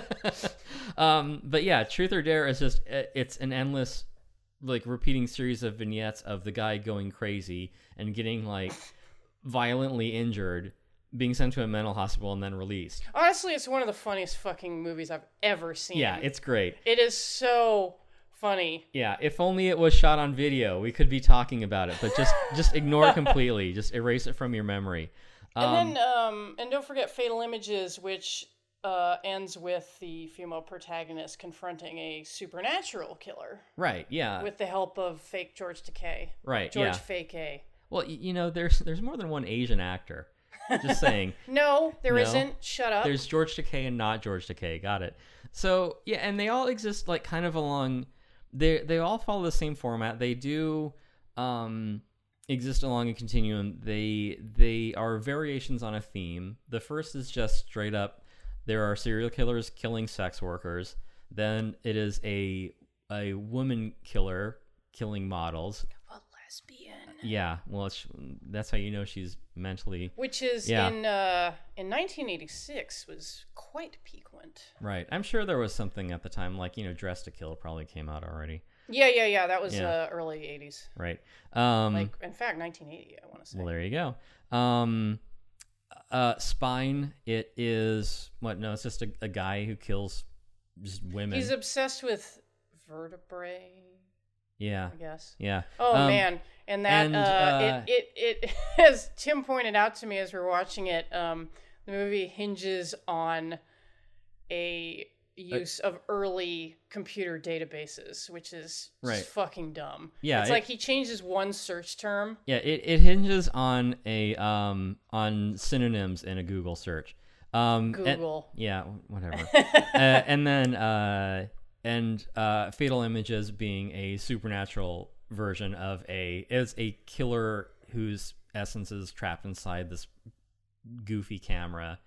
um, but yeah, Truth or Dare is just, it's an endless, like, repeating series of vignettes of the guy going crazy and getting, like, violently injured, being sent to a mental hospital and then released. Honestly, it's one of the funniest fucking movies I've ever seen. Yeah, it's great. It is so funny. Yeah, if only it was shot on video, we could be talking about it, but just, just ignore it completely. Just erase it from your memory. And then, um, and don't forget Fatal Images, which uh, ends with the female protagonist confronting a supernatural killer. Right, yeah. With the help of fake George Takei. Right, George yeah. Fake A. Well, you know, there's there's more than one Asian actor. Just saying. no, there no, isn't. Shut up. There's George Takei and not George Takei. Got it. So, yeah, and they all exist, like, kind of along... They, they all follow the same format. They do... Um, exist along a continuum. They they are variations on a theme. The first is just straight up, there are serial killers killing sex workers. Then it is a a woman killer killing models. A lesbian. Yeah, well, it's, that's how you know she's mentally... Which is yeah. in uh, in nineteen eighty-six was quite piquant. Right. I'm sure there was something at the time, like, you know, Dress to Kill probably came out already. Yeah, yeah, yeah. That was yeah. Uh, early eighties. Right. Um, like, in fact, nineteen eighty, I want to say. Well, there you go. Um, uh, Spine, it is... What? No, it's just a, a guy who kills just women. He's obsessed with vertebrae. Yeah. I guess. Yeah. Oh, um, man. And that... And, uh, uh, it, it, it, as Tim pointed out to me as we were watching it, um, the movie hinges on a... use of early computer databases, which is just right. fucking dumb. Yeah, it's it, like he changes one search term. Yeah, it, it hinges on a um on synonyms in a Google search. Um, Google. And, yeah, whatever. uh, and then uh and uh Fatal Images being a supernatural version of a is a killer whose essence is trapped inside this goofy camera,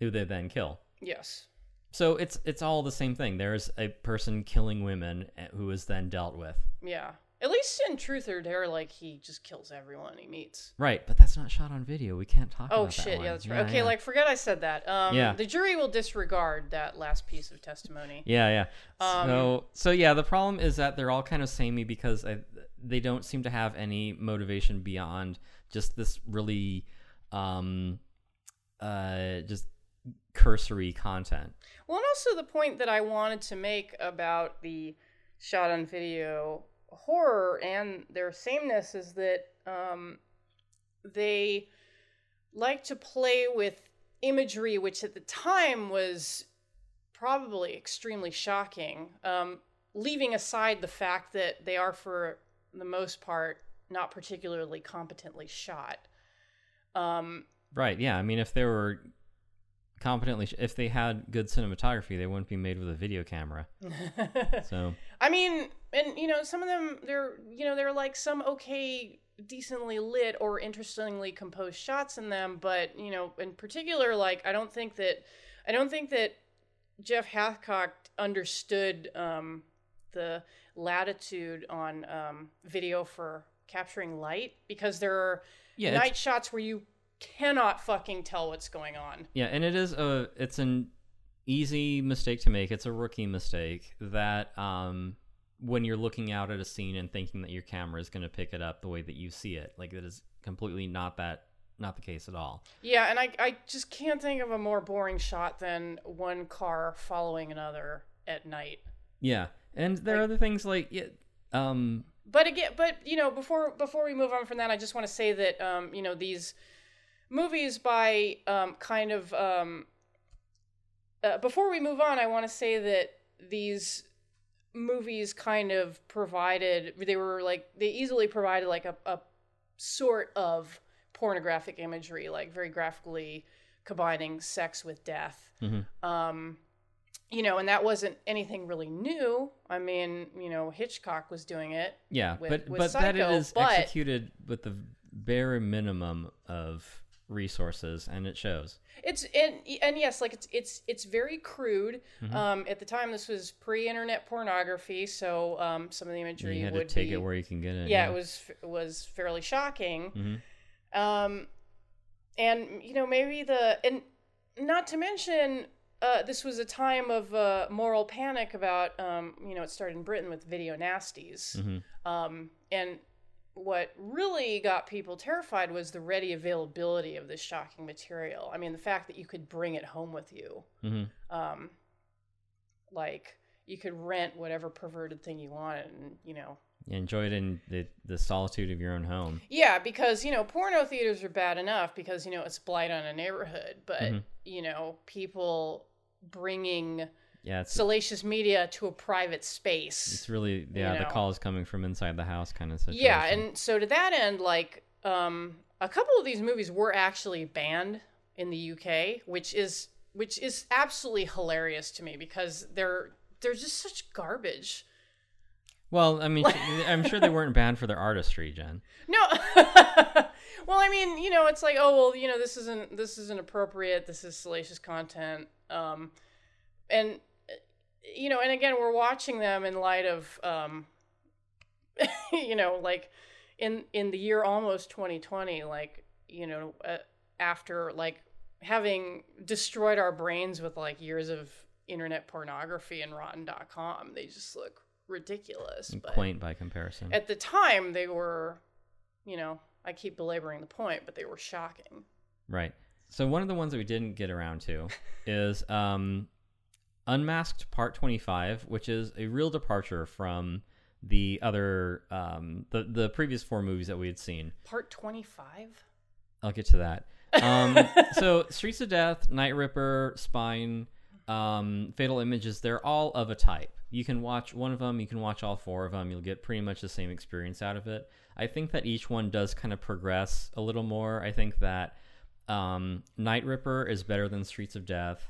who they then kill. Yes. So it's it's all the same thing. There's a person killing women who is then dealt with. Yeah. At least in Truth or Dare, like, he just kills everyone he meets. Right, but that's not shot on video. We can't talk oh, about shit. that Oh, shit, yeah, that's right. Yeah, okay, yeah. like, forget I said that. Um, yeah. The jury will disregard that last piece of testimony. Yeah, yeah. Um, so, so, yeah, the problem is that they're all kind of samey because I, they don't seem to have any motivation beyond just this really um, uh, just... cursory content. Well, and also the point that I wanted to make about the shot on video horror and their sameness is that um, they like to play with imagery, which at the time was probably extremely shocking, um, leaving aside the fact that they are for the most part, not particularly competently shot. Um, right, yeah. I mean, if they were competently, sh if they had good cinematography, they wouldn't be made with a video camera. So I mean, and, you know, some of them, they're, you know, they're like some okay, decently lit or interestingly composed shots in them. But, you know, in particular, like, I don't think that, I don't think that Jeff Hathcock understood um, the latitude on um, video for capturing light, because there are yeah, night shots where you cannot fucking tell what's going on. Yeah, and it is a it's an easy mistake to make. It's a rookie mistake that um, when you're looking out at a scene and thinking that your camera is going to pick it up the way that you see it, like, that is completely not that. Not the case at all. Yeah, and I, I just can't think of a more boring shot than one car following another at night. Yeah, and there like, are other things like... Yeah, um, but, again, but you know, before before we move on from that, I just want to say that, um, you know, these movies by um, kind of... Um, uh, before we move on, I want to say that these movies kind of provided... They were like... They easily provided like a, a sort of... pornographic imagery, like very graphically combining sex with death. Mm-hmm. Um, you know, and that wasn't anything really new. I mean, you know, Hitchcock was doing it. Yeah, with, but, with but Psycho, that it is but... executed with the bare minimum of resources, and it shows. It's and and yes, like it's it's it's very crude. Mm-hmm. Um, at the time, this was pre-internet pornography, so um, some of the imagery you had would to take be, it where you can get it. Yeah, yeah. it was it was fairly shocking. Mm-hmm. Um, and, you know, maybe the, and not to mention, uh, this was a time of, uh, moral panic about, um, you know, it started in Britain with video nasties. Mm-hmm. Um, and what really got people terrified was the ready availability of this shocking material. I mean, the fact that you could bring it home with you, mm-hmm. um, like you could rent whatever perverted thing you wanted and, you know. Enjoy it in the, the solitude of your own home. Yeah, because, you know, porno theaters are bad enough because, you know, it's blight on a neighborhood. But, mm-hmm. you know, people bringing yeah, salacious media to a private space. It's really, yeah, you know? The call is coming from inside the house kind of situation. Yeah, and so to that end, like, um, a couple of these movies were actually banned in the U K, which is which is absolutely hilarious to me because they're they're just such garbage. Well, I mean, I'm sure they weren't banned for their artistry, Jen. No. Well, I mean, you know, it's like, oh, well, you know, this isn't this isn't appropriate. This is salacious content. Um, and, you know, and again, we're watching them in light of, um, you know, like in, in the year almost twenty twenty, like, you know, uh, after like having destroyed our brains with like years of internet pornography and rotten dot com, they just look ridiculous, but quaint by comparison. At the time, they were, you know, I keep belaboring the point, but they were shocking. Right. So one of the ones that we didn't get around to is um, Unmasked Part twenty-five, which is a real departure from the other, um, the, the previous four movies that we had seen. Part twenty-five? I'll get to that. Um, so Streets of Death, Night Ripper, Spine, um, Fatal Images, they're all of a type. You can watch one of them, you can watch all four of them, you'll get pretty much the same experience out of it. I think that each one does kind of progress a little more. I think that um, Night Ripper is better than Streets of Death.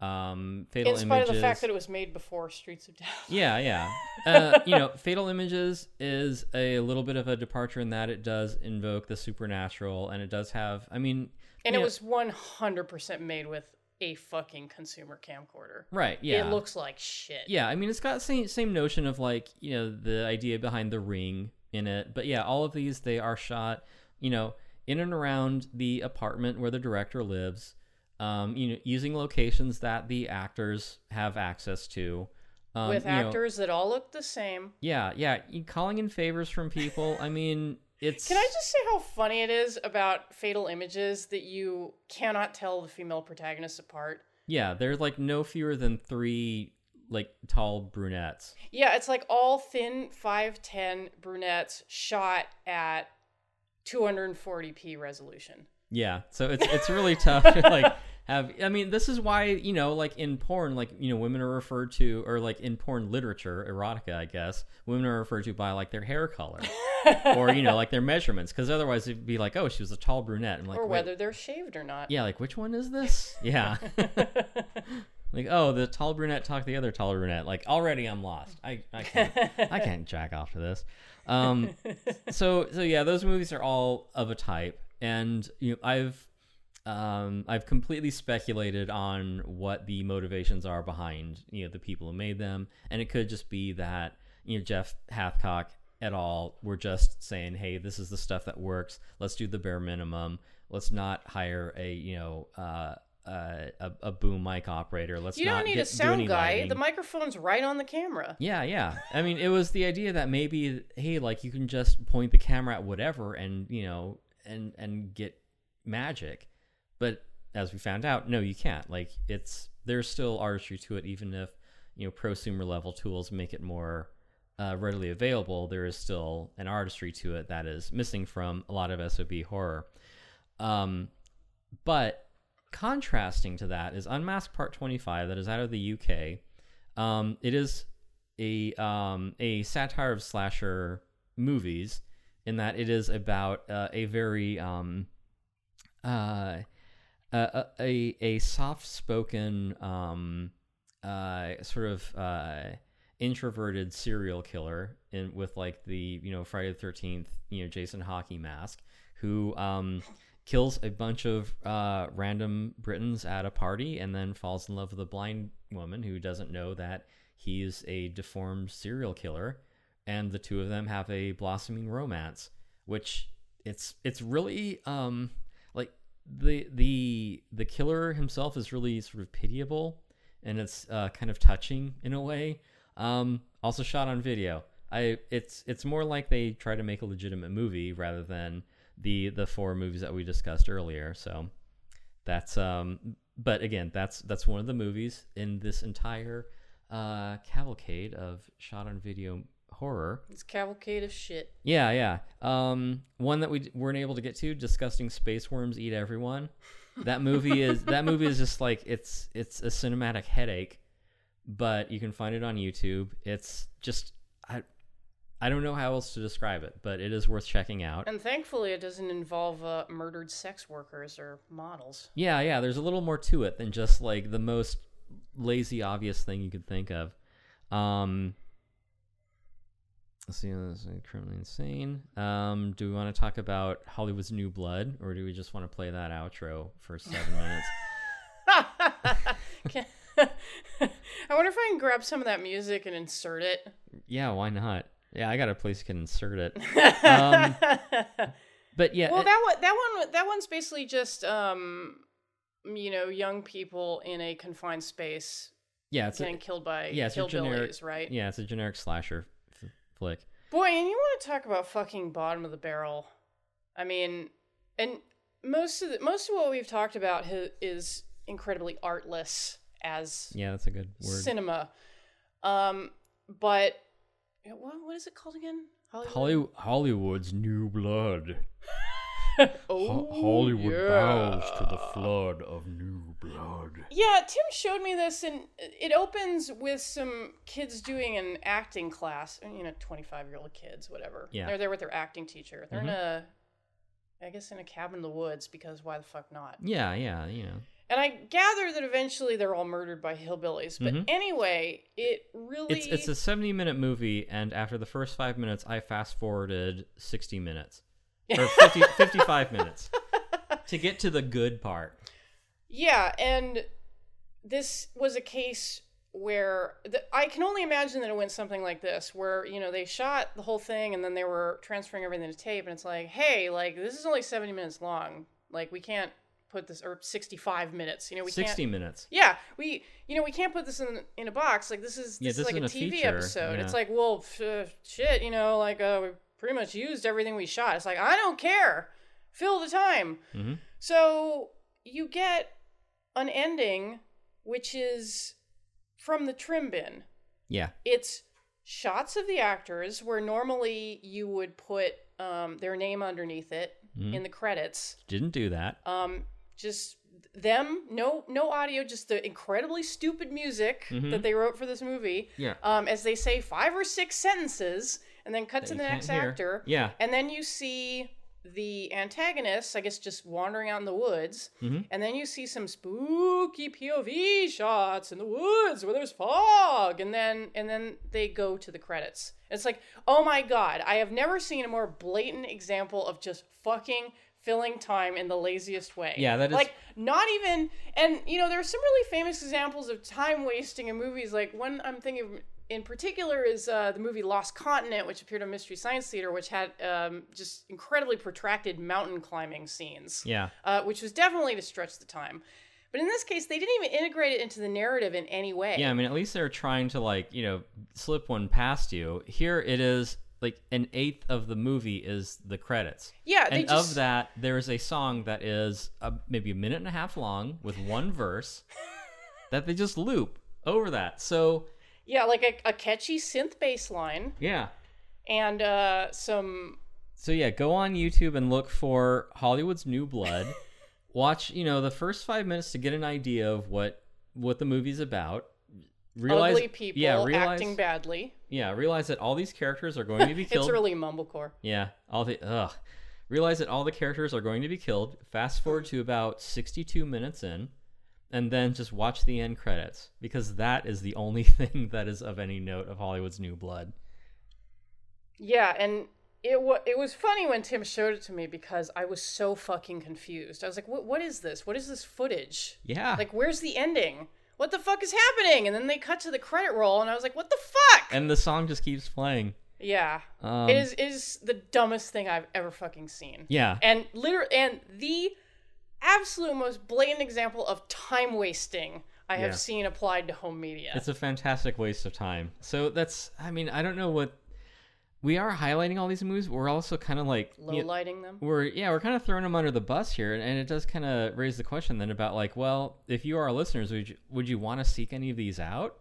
Um, Fatal Images... In spite Images, of the fact that it was made before Streets of Death. Yeah, yeah. Uh, you know, Fatal Images is a little bit of a departure in that it does invoke the supernatural, and it does have, I mean... And it know, was one hundred percent made with a fucking consumer camcorder. Right, yeah. It looks like shit. Yeah, I mean, it's got same same notion of, like, you know, the idea behind the ring in it. But yeah, all of these, they are shot, you know, in and around the apartment where the director lives, um, you know, using locations that the actors have access to. Um, With actors you know, that all look the same. Yeah, yeah. Calling in favors from people. I mean... It's... Can I just say how funny it is about Fatal Images that you cannot tell the female protagonists apart? Yeah, there's like no fewer than three like tall brunettes. Yeah, it's like all thin five ten brunettes shot at two forty p resolution. Yeah, so it's it's really tough to like have, I mean, this is why, you know, like in porn, like, you know, women are referred to, or like in porn literature, erotica, I guess, women are referred to by like their hair color or, you know, like their measurements. Cause otherwise it'd be like, oh, she was a tall brunette. And like, or whether wait, they're shaved or not. Yeah. Like, which one is this? Yeah. Like, oh, the tall brunette talked to the other tall brunette. Like, already I'm lost. I, I can't I can't jack off to this. Um, so so yeah, those movies are all of a type, and you know, I've um, I've completely speculated on what the motivations are behind, you know, the people who made them, and it could just be that, you know, Jeff Hathcock et al. Were just saying, hey, this is the stuff that works. Let's do the bare minimum. Let's not hire a you know. Uh, Uh, a, a boom mic operator. Let's you don't not need get, a sound do guy. Lighting. The microphone's right on the camera. Yeah, yeah. I mean, it was the idea that maybe, hey, like you can just point the camera at whatever, and you know, and and get magic. But as we found out, no, you can't. Like it's there's still artistry to it, even if you know prosumer level tools make it more uh, readily available. There is still an artistry to it that is missing from a lot of S O B horror. Um, but contrasting to that is Unmasked Part twenty-five, that is out of the U K. Um, it is a um, a satire of slasher movies, in that it is about uh, a very um, uh, a, a a soft-spoken um, uh, sort of uh, introverted serial killer in with like the you know Friday the thirteenth you know Jason Hockey mask who. Um, kills a bunch of uh, random Britons at a party and then falls in love with a blind woman who doesn't know that he's a deformed serial killer. And the two of them have a blossoming romance, which it's, it's really um, like the, the, the killer himself is really sort of pitiable, and it's uh, kind of touching in a way. Um, also shot on video. I it's, it's more like they try to make a legitimate movie rather than the the four movies that we discussed earlier. So that's um but again, that's that's one of the movies in this entire uh cavalcade of shot on video horror. It's cavalcade of shit. Yeah, yeah. Um one that we d- weren't able to get to, Disgusting Space Worms Eat Everyone. That movie is that movie is just like it's it's a cinematic headache, but you can find it on YouTube. It's just I I don't know how else to describe it, but it is worth checking out. And thankfully, it doesn't involve uh, murdered sex workers or models. Yeah, yeah. There's a little more to it than just like the most lazy, obvious thing you could think of. Um, let's see. This is Criminally Insane. Um, do we want to talk about Hollywood's New Blood, or do we just want to play that outro for seven minutes? Can- I wonder if I can grab some of that music and insert it. Yeah, why not? Yeah, I got a place you can insert it. Um, but yeah, well, that one, that one, that one's basically just, um, you know, young people in a confined space. Yeah, it's getting a, killed by yeah, it's kill a generic, billies, right? Yeah, it's a generic slasher f- flick. Boy, and you want to talk about fucking bottom of the barrel? I mean, and most of the, most of what we've talked about ha- is incredibly artless as yeah, that's a good word. Cinema, um, but. What what is it called again? Hollywood? Hollywood Hollywood's New Blood. oh, Ho- Hollywood yeah. bows to the flood of new blood. Yeah, Tim showed me this, and it opens with some kids doing an acting class. You know, twenty-five-year-old kids, whatever. Yeah. They're there with their acting teacher. They're mm-hmm. in a, I guess, in a cabin in the woods, because why the fuck not? Yeah, yeah, you know. And I gather that eventually they're all murdered by hillbillies. But mm-hmm. anyway, it really... It's, it's a seventy-minute movie, and after the first five minutes, I fast-forwarded sixty minutes. Or fifty, fifty-five minutes. To get to the good part. Yeah, and this was a case where... The, I can only imagine that it went something like this, where, you know, they shot the whole thing, and then they were transferring everything to tape, and it's like, hey, like, this is only seventy minutes long. Like, we can't... put this or sixty-five minutes you know we sixty can't, minutes yeah we you know we can't put this in in a box like this is this, yeah, this is like a T V feature. Episode yeah. It's like well uh, shit you know like uh we pretty much used everything we shot. It's like I don't care, fill the time. Mm-hmm. So you get an ending which is from the trim bin. Yeah, it's shots of the actors where normally you would put um their name underneath it. Mm-hmm. In the credits. Didn't do that. Um just them, no no audio, just the incredibly stupid music mm-hmm. that they wrote for this movie. Yeah. Um, as they say five or six sentences and then cut that to the next hear. actor. Yeah. And then you see the antagonist, I guess, just wandering out in the woods. Mm-hmm. And then you see some spooky P O V shots in the woods where there's fog. And then and then they go to the credits. It's like, oh my God, I have never seen a more blatant example of just fucking filling time in the laziest way. Yeah, that is... Like, not even... And, you know, there are some really famous examples of time wasting in movies. Like, one I'm thinking of in particular is uh, the movie Lost Continent, which appeared on Mystery Science Theater, which had um, just incredibly protracted mountain climbing scenes. Yeah. Uh, which was definitely to stretch the time. But in this case, they didn't even integrate it into the narrative in any way. Yeah, I mean, at least they're trying to, like, you know, slip one past you. Here it is... Like, an eighth of the movie is the credits. Yeah, they And just... of that, there is a song that is a, maybe a minute and a half long with one verse that they just loop over that. So... Yeah, like a, a catchy synth bass line. Yeah. And uh, some... So, yeah, go on YouTube and look for Hollywood's New Blood. Watch, you know, the first five minutes to get an idea of what, what the movie's about. Realize, Ugly people yeah, realize, acting badly. Yeah, realize that all these characters are going to be killed. It's really mumblecore. Yeah, all the ugh. Realize that all the characters are going to be killed. Fast forward to about sixty-two minutes in, and then just watch the end credits because that is the only thing that is of any note of Hollywood's New Blood. Yeah, and it was it was funny when Tim showed it to me because I was so fucking confused. I was like, "What? What is this? What is this footage? Yeah, like where's the ending?" What the fuck is happening? And then they cut to the credit roll, and I was like, what the fuck? And the song just keeps playing. Yeah. Um, it is it is the dumbest thing I've ever fucking seen. Yeah. And literally, and the absolute most blatant example of time wasting I yeah. have seen applied to home media. It's a fantastic waste of time. So that's, I mean, I don't know what... We are highlighting all these movies. We're also kind of like... Low-lighting you know, them? We're, yeah, we're kind of throwing them under the bus here. And, and it does kind of raise the question then about like, well, if you are listeners, would you, would you want to seek any of these out?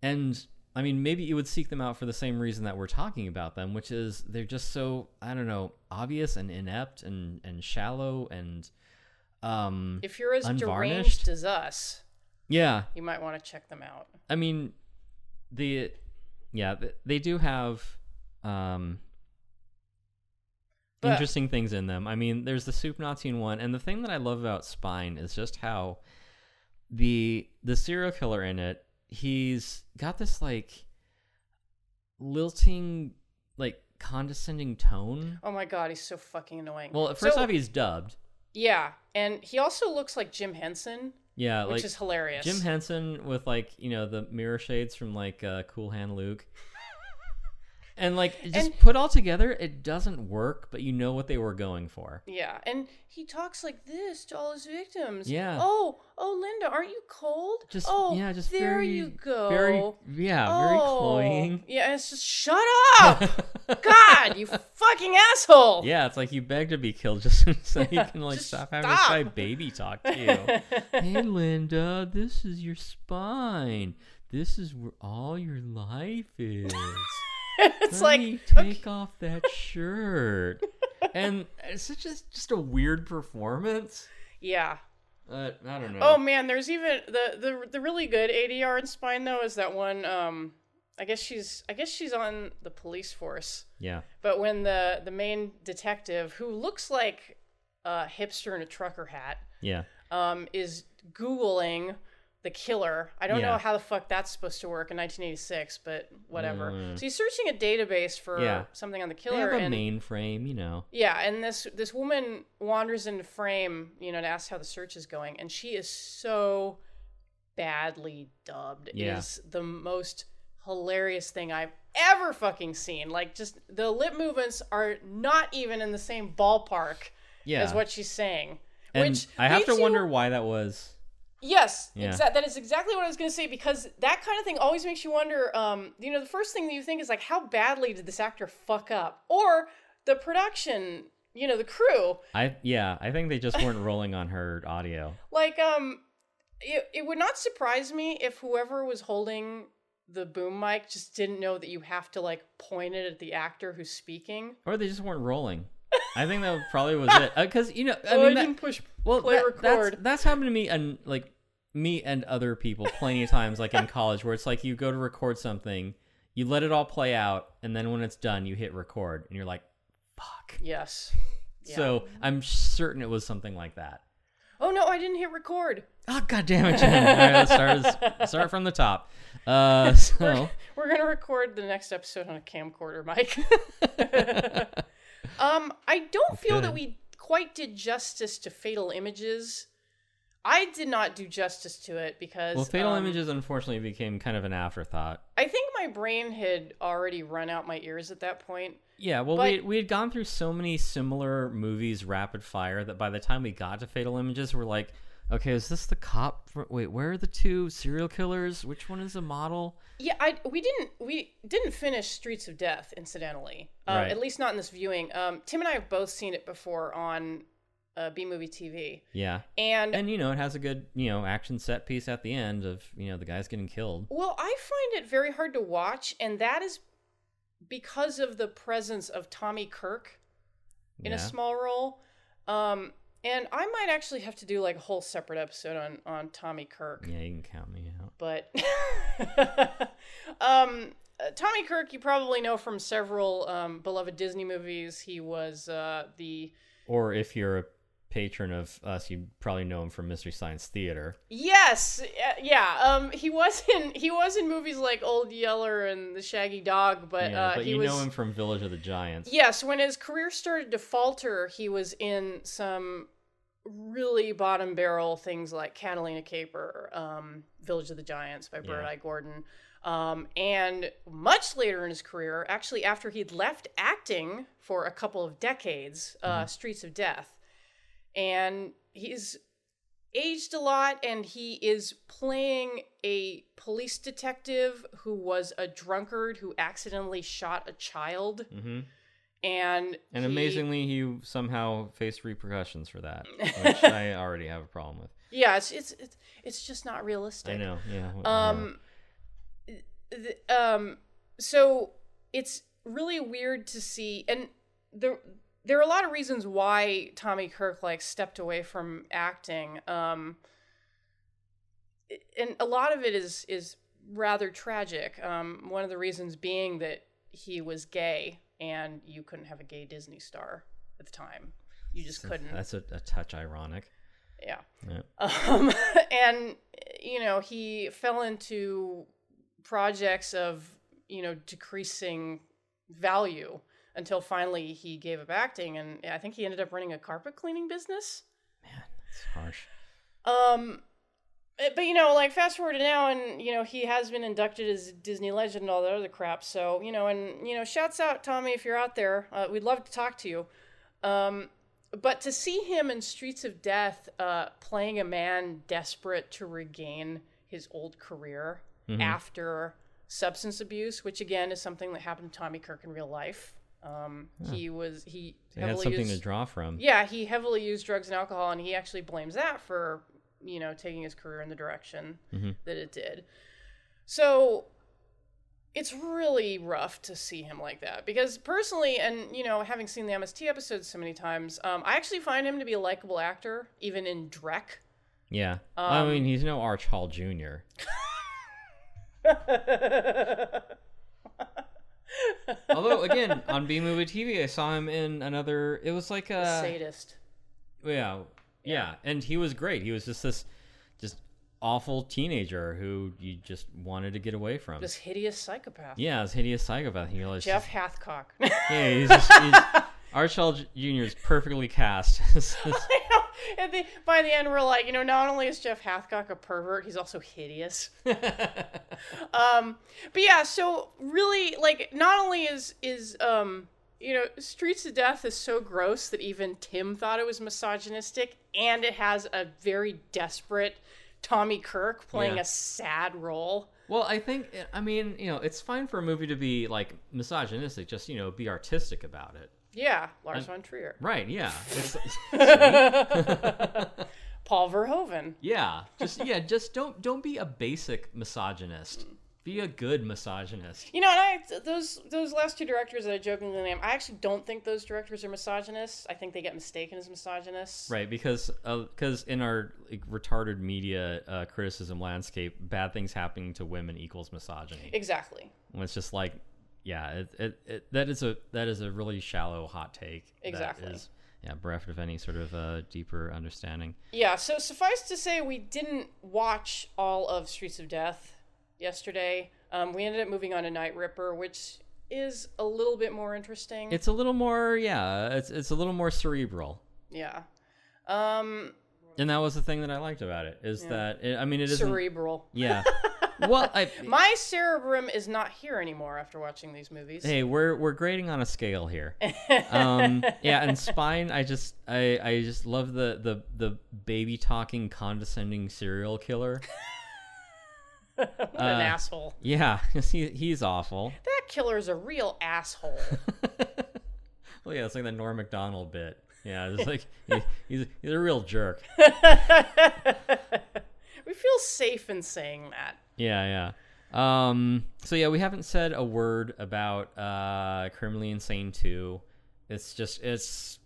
And, I mean, maybe you would seek them out for the same reason that we're talking about them, which is they're just so, I don't know, obvious and inept and, and shallow and um, If you're as unvarnished. deranged as us, yeah, you might want to check them out. I mean, the... Yeah, they do have... Um, but, interesting things in them. I mean, there's the Soup Nazi in one, and the thing that I love about Spine is just how the the serial killer in it, he's got this like lilting, like condescending tone. Oh my God, he's so fucking annoying. Well, at first so, off, he's dubbed. Yeah, and he also looks like Jim Henson. Yeah, which like, is hilarious. Jim Henson with like you know the mirror shades from like uh, Cool Hand Luke. And, like, just and, put all together, it doesn't work, but you know what they were going for. Yeah, and he talks like this to all his victims. Yeah. Oh, oh, Linda, aren't you cold? Just, oh, yeah, just there very, you go. Very, yeah, oh. very cloying. Yeah, and it's just, shut up! God, you fucking asshole! Yeah, it's like you beg to be killed just so yeah, you can, like, stop, stop having this shy baby talk to you. Hey, Linda, this is your spine. This is where all your life is. It's Let like me take okay. off that shirt, and it's just just a weird performance. Yeah, uh, I don't know. Oh man, there's even the the the really good A D R in Spine though is that one. Um, I guess she's I guess she's on the police force. Yeah. But when the the main detective who looks like a hipster in a trucker hat. Yeah. Um, is Googling the killer. I don't yeah. know how the fuck that's supposed to work in nineteen eighty-six, but whatever. Mm. So he's searching a database for yeah. something on the killer. They have a mainframe, you know. Yeah, and this this woman wanders into frame, you know, to ask how the search is going, and she is so badly dubbed. Yeah. It is the most hilarious thing I've ever fucking seen. Like, just the lip movements are not even in the same ballpark yeah. as what she's saying. And which I have to you... wonder why that was. Yes, yeah. exa- that is exactly what I was going to say, because that kind of thing always makes you wonder, um, you know, the first thing that you think is like, how badly did this actor fuck up? Or the production, you know, the crew. I Yeah, I think they just weren't rolling on her audio. Like, um, it, it would not surprise me if whoever was holding the boom mic just didn't know that you have to like point it at the actor who's speaking. Or they just weren't rolling. I think that probably was it. Because, uh, you know, I well, mean, I didn't that, push well, play that, record. That's, that's happened to me and like me and other people plenty of times, like in college, where it's like you go to record something, you let it all play out, and then when it's done, you hit record, and you're like, fuck. Yes. Yeah. So I'm certain it was something like that. Oh, no, I didn't hit record. Oh, God damn it, Jim. All right, let's start, start from the top. Uh, so We're, we're going to record the next episode on a camcorder, Mike. um, I don't That's feel good. that we quite did justice to Fatal Images. I did not do justice to it because... Well, Fatal um, Images, unfortunately, became kind of an afterthought. I think my brain had already run out my ears at that point. Yeah, well, but... we, we had gone through so many similar movies rapid fire that by the time we got to Fatal Images, we're like, okay, is this the cop? For... Wait, where are the two serial killers? Which one is the model? Yeah, I, we didn't we didn't finish Streets of Death, incidentally. Um, right. At least not in this viewing. Um, Tim and I have both seen it before on... Uh, B-Movie T V. Yeah. And, and, you know, it has a good, you know, action set piece at the end of, you know, the guy's getting killed. Well, I find it very hard to watch, and that is because of the presence of Tommy Kirk in yeah. a small role. Um, and I might actually have to do, like, a whole separate episode on, on Tommy Kirk. Yeah, you can count me out. But um, Tommy Kirk, you probably know from several um, beloved Disney movies. He was uh, the... Or if you're a patron of us, you probably know him from Mystery Science Theater. Yes, yeah. Um, he was in he was in movies like Old Yeller and The Shaggy Dog, but yeah, uh, but he you was, know him from Village of the Giants. Yes, when his career started to falter, he was in some really bottom barrel things like Catalina Caper, um, Village of the Giants by Bird yeah. Eye Gordon, um, and much later in his career, actually after he'd left acting for a couple of decades, uh, mm-hmm. Streets of Death. And he's aged a lot, and he is playing a police detective who was a drunkard who accidentally shot a child. Mm-hmm. And and he... amazingly, he somehow faced repercussions for that, which I already have a problem with. Yeah, it's it's it's, it's just not realistic. I know. Yeah. Um. The, um. So it's really weird to see, and the. There are a lot of reasons why Tommy Kirk like stepped away from acting, um, and a lot of it is is rather tragic. Um, one of the reasons being that he was gay, and you couldn't have a gay Disney star at the time. You just couldn't. That's a, a touch ironic. Yeah. yeah. Um, and you know he fell into projects of you know decreasing value. Until finally he gave up acting, and I think he ended up running a carpet cleaning business. Man, that's harsh. Um, but you know, like fast forward to now, and you know he has been inducted as a Disney legend and all that other crap. So you know, and you know, shouts out Tommy if you're out there. Uh, we'd love to talk to you. Um, but to see him in Streets of Death, uh, playing a man desperate to regain his old career mm-hmm. after substance abuse, which again is something that happened to Tommy Kirk in real life. Um, yeah. He was, he heavily had something used, to draw from. Yeah, he heavily used drugs and alcohol, and he actually blames that for, you know, taking his career in the direction mm-hmm. that it did. So it's really rough to see him like that because personally, and, you know, having seen the M S T episodes so many times, um, I actually find him to be a likable actor, even in Drek. Yeah. Um, I mean, he's no Arch Hall Junior Although, again, on B-Movie T V, I saw him in another... It was like a... The sadist. Yeah, yeah. And he was great. He was just this just awful teenager who you just wanted to get away from. This hideous psychopath. Yeah, this hideous psychopath. You know, Jeff just, Hathcock. Yeah, he's just... He's, Arch Hall Junior is perfectly cast. And the, by the end, we're like, you know, not only is Jeff Hathcock a pervert, he's also hideous. um, but yeah, so really, like, not only is, is um, you know, Streets of Death is so gross that even Tim thought it was misogynistic, and it has a very desperate Tommy Kirk playing yeah. a sad role. Well, I think, I mean, you know, it's fine for a movie to be, like, misogynistic, just, you know, be artistic about it. Yeah, Lars von Trier. Right, yeah. It's, Paul Verhoeven. Yeah, just yeah, just don't don't be a basic misogynist. Be a good misogynist. You know, and I those those last two directors that I jokingly named, I actually don't think those directors are misogynists. I think they get mistaken as misogynists. Right, because uh, cause in our like, retarded media uh, criticism landscape, bad things happening to women equals misogyny. Exactly. And it's just like, yeah, it, it, it, that is a that is a really shallow hot take. Exactly. That is, yeah, bereft of any sort of uh, deeper understanding. Yeah. So suffice to say, we didn't watch all of Streets of Death yesterday. Um, we ended up moving on to Night Ripper, which is a little bit more interesting. It's a little more, yeah, it's it's a little more cerebral. Yeah. Um, and that was the thing that I liked about it, is yeah. that, it, I mean, it is cerebral. Yeah. Well, I, my cerebrum is not here anymore after watching these movies. Hey, we're we're grading on a scale here. um, yeah, and Spine, I just I, I just love the, the, the baby talking condescending serial killer. What uh, an asshole. Yeah, he, he's awful. That killer's a real asshole. Well, yeah, it's like the Norm Macdonald bit. Yeah, it's like, he, he's, he's a real jerk. We feel safe in saying that. Yeah, yeah. Um, so, yeah, we haven't said a word about uh, Criminally Insane two. It's just, it's,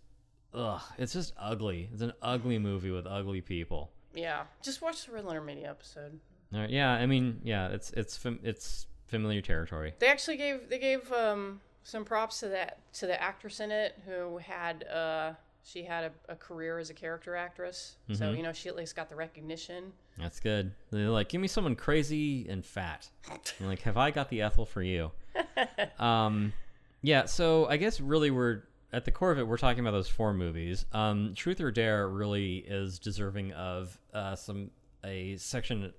ugh, it's just ugly. It's an ugly movie with ugly people. Yeah, just watch the Red Letter Media episode. Uh, yeah, I mean, yeah, it's it's fam- it's familiar territory. They actually gave they gave um, some props to that to the actress in it, who had uh, she had a, a career as a character actress, mm-hmm. so you know she at least got the recognition. That's good. They're like, give me someone crazy and fat. I'm like, have I got the Ethel for you? um, yeah. So I guess really we're at the core of it. We're talking about those four movies. Um, Truth or Dare really is deserving of uh, some a section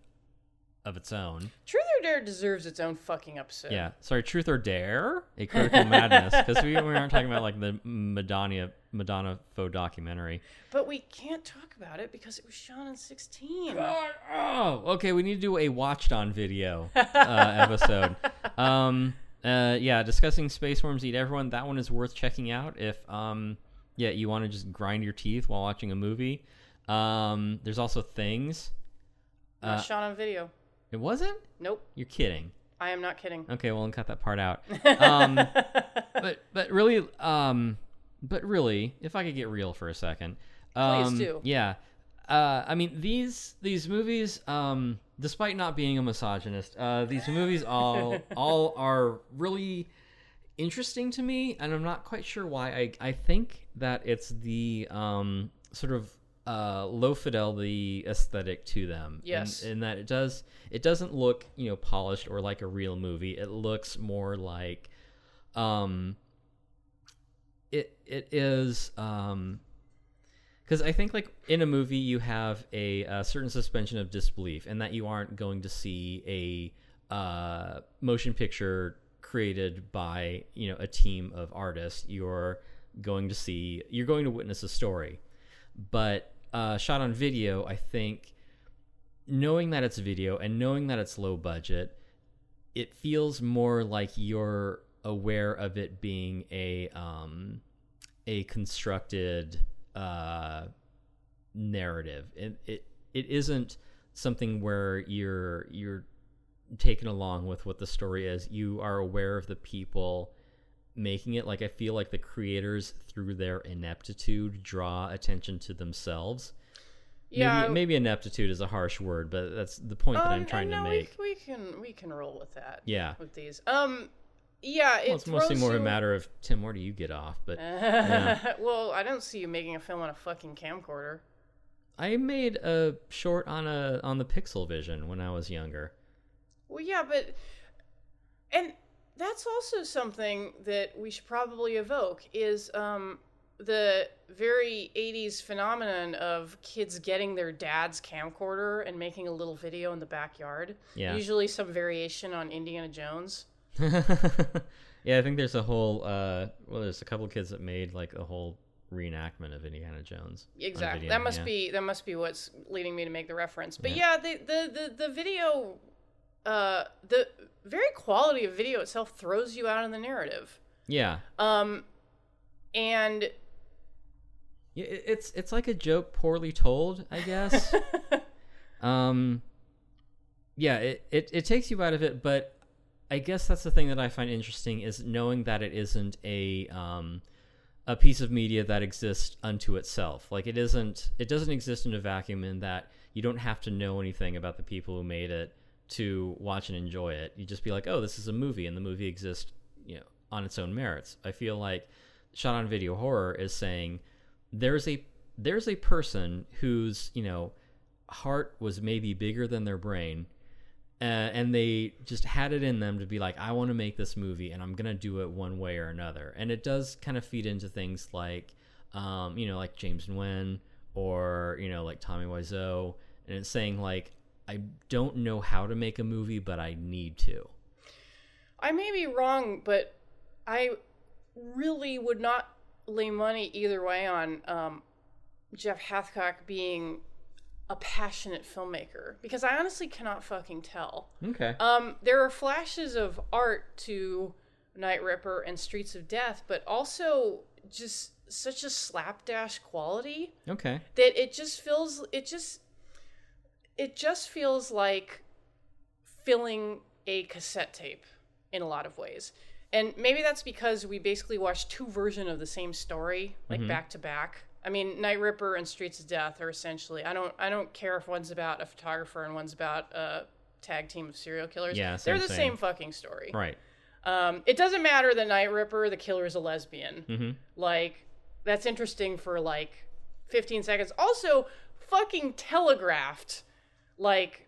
of its own. Truth or Dare deserves its own fucking episode. Yeah, sorry, Truth or Dare, A Critical Madness, because we, we aren't talking about like the Madonna Madonna faux documentary. But we can't talk about it because it was shot in sixteen. God, oh, okay, we need to do a watched on video uh, episode. um, uh, yeah, discussing Space Worms Eat Everyone. That one is worth checking out if um, yeah, you want to just grind your teeth while watching a movie. Um, there's also Things. Uh, shot on video. It wasn't? Nope. You're kidding. I am not kidding. Okay, well, then cut that part out. Um, but but really, um, but really, if I could get real for a second, um, please do. Yeah, uh, I mean these these movies, um, despite not being a misogynist, uh, these movies all all are really interesting to me, and I'm not quite sure why. I I think that it's the um, sort of Uh, low fidelity aesthetic to them. Yes, in, in that it does it doesn't look you know polished or like a real movie. It looks more like um it it is um because I think like in a movie you have a, a certain suspension of disbelief, and that you aren't going to see a uh, motion picture created by you know a team of artists. You're going to see you're going to witness a story. But uh, shot on video, I think, knowing that it's video and knowing that it's low budget, it feels more like you're aware of it being a um, a constructed uh, narrative. It, it it isn't something where you're you're taken along with what the story is. You are aware of the people making it. Like I feel like the creators through their ineptitude draw attention to themselves. Yeah, maybe, maybe ineptitude is a harsh word, but that's the point um, that I'm trying no, to make. We, we can we can roll with that. Yeah, with these. Um, yeah, it well, it's mostly more you... a matter of Tim. Where do you get off? But yeah. Well, I don't see you making a film on a fucking camcorder. I made a short on a on the Pixelvision when I was younger. Well, yeah, but and. That's also something that we should probably evoke is um, the very eighties phenomenon of kids getting their dad's camcorder and making a little video in the backyard. Yeah. Usually some variation on Indiana Jones. Yeah, I think there's a whole, uh, well, there's a couple of kids that made like a whole reenactment of Indiana Jones. Exactly. That must yeah. be that must be what's leading me to make the reference. But yeah, yeah the, the, the, the video... Uh, the very quality of video itself throws you out in the narrative. Yeah. Um, and it's it's like a joke poorly told, I guess. um, yeah, it, it, it takes you out of it, but I guess that's the thing that I find interesting is knowing that it isn't a um, a piece of media that exists unto itself. Like it isn't, it doesn't exist in a vacuum in that you don't have to know anything about the people who made it to watch and enjoy it. You just be like, oh, this is a movie, and the movie exists, you know, on its own merits. I feel like Shot on Video Horror is saying there's a there's a person whose, you know, heart was maybe bigger than their brain. Uh, and they just had it in them to be like, I want to make this movie and I'm going to do it one way or another. And it does kind of feed into things like, um, you know, like James Nguyen or, you know, like Tommy Wiseau. And it's saying like, I don't know how to make a movie, but I need to. I may be wrong, but I really would not lay money either way on um, Jeff Hathcock being a passionate filmmaker, because I honestly cannot fucking tell. Okay. Um, there are flashes of art to Night Ripper and Streets of Death, but also just such a slapdash quality. Okay. That it just feels, it just, it just feels like filling a cassette tape in a lot of ways. And maybe that's because we basically watched two versions of the same story, like mm-hmm. back to back. I mean, Night Ripper and Streets of Death are essentially, I don't I don't care if one's about a photographer and one's about a tag team of serial killers. Yeah, same, They're the same. same fucking story. Right. Um, it doesn't matter that Night Ripper, the killer is a lesbian. Mm-hmm. Like, that's interesting for like fifteen seconds. Also, fucking telegraphed, like,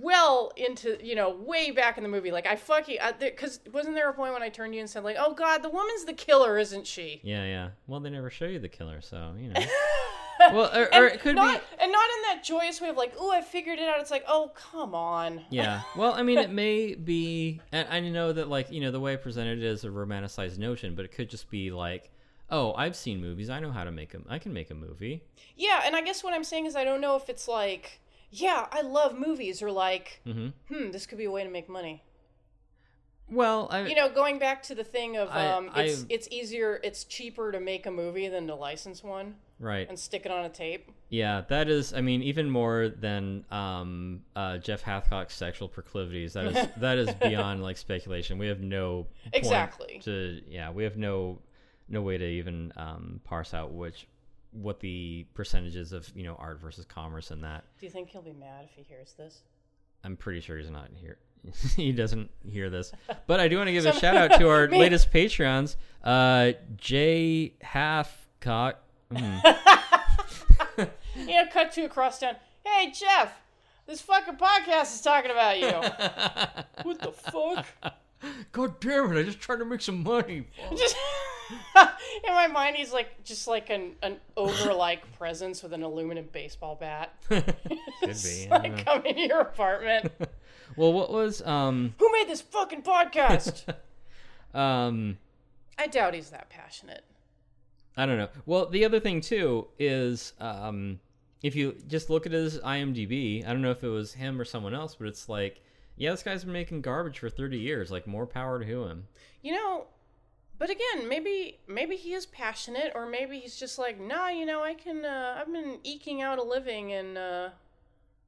well into, you know, way back in the movie. Like, I fucking, because th- wasn't there a point when I turned to you and said, like, oh, God, the woman's the killer, isn't she? Yeah, yeah. Well, they never show you the killer, so, you know. Well, or, or it could not, be. And not in that joyous way of, like, oh, I figured it out. It's like, oh, come on. Yeah. Well, I mean, it may be, and I know that, like, you know, the way I presented it is a romanticized notion, but it could just be, like, oh, I've seen movies. I know how to make them. I can make a movie. Yeah, and I guess what I'm saying is I don't know if it's, like, yeah, I love movies, or like, mm-hmm. hmm, this could be a way to make money. Well, I... You know, going back to the thing of, I, um, it's, it's easier, it's cheaper to make a movie than to license one. Right. And stick it on a tape. Yeah, that is, I mean, even more than um, uh, Jeff Hathcock's sexual proclivities, that is that is beyond, like, speculation. We have no point exactly. to, yeah, we have no no way to even um, parse out which... what the percentages of, you know, art versus commerce and that. Do you think he'll be mad if he hears this? I'm pretty sure he's not here. He doesn't hear this. But I do want to give a shout out to our latest Patreons. Uh, Jay Hathcock. Mm. You know, cut to a cross town. Hey, Jeff, this fucking podcast is talking about you. What the fuck? God damn it, I just tried to make some money. Just... In my mind, he's like just like an, an ogre-like presence with an aluminum baseball bat. Could be. Like, come into your apartment. Well, what was um? Who made this fucking podcast? um, I doubt he's that passionate. I don't know. Well, the other thing too is um, if you just look at his IMDb, I don't know if it was him or someone else, but it's like, yeah, this guy's been making garbage for thirty years. Like, more power to him. You know. But again, maybe maybe he is passionate, or maybe he's just like, nah, you know, I can, uh, I've been eking out a living in, uh,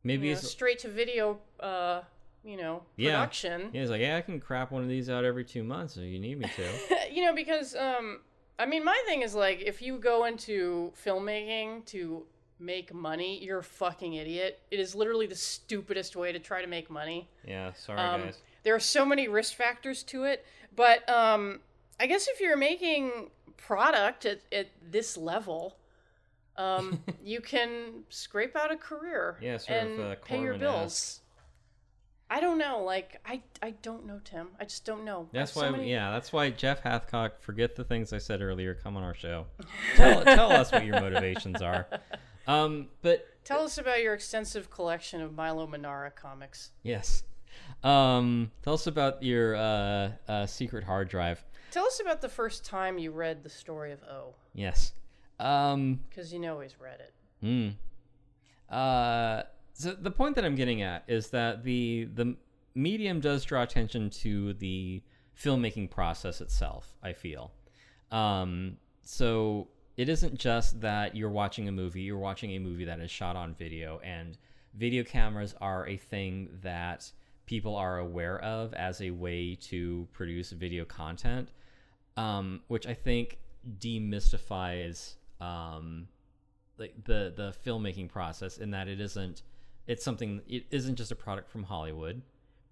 maybe you know, straight to video, uh, you know, production. Yeah. Yeah, he's like, yeah, I can crap one of these out every two months if you need me to. You know, because, um, I mean, my thing is like, if you go into filmmaking to make money, you're a fucking idiot. It is literally the stupidest way to try to make money. Yeah, sorry um, guys. There are so many risk factors to it, but, um... I guess if you're making product at, at this level, um, you can scrape out a career yeah, sort and of, uh, pay your bills. I don't know. Like, I, I don't know, Tim. I just don't know. That's why, so many... yeah, that's why Jeff Hathcock, forget the things I said earlier. Come on our show. Tell, tell us what your motivations are. Um, but tell us about your extensive collection of Milo Manara comics. Yes. Um, tell us about your uh, uh, secret hard drive. Tell us about the first time you read the story of O. Yes. Um, because you know he's read it. Mm. Uh, so the point that I'm getting at is that the the medium does draw attention to the filmmaking process itself, I feel. Um, so it isn't just that you're watching a movie. You're watching a movie that is shot on video and video cameras are a thing that people are aware of as a way to produce video content, um, which I think demystifies um, like the the filmmaking process, in that it isn't it's something it isn't just a product from Hollywood.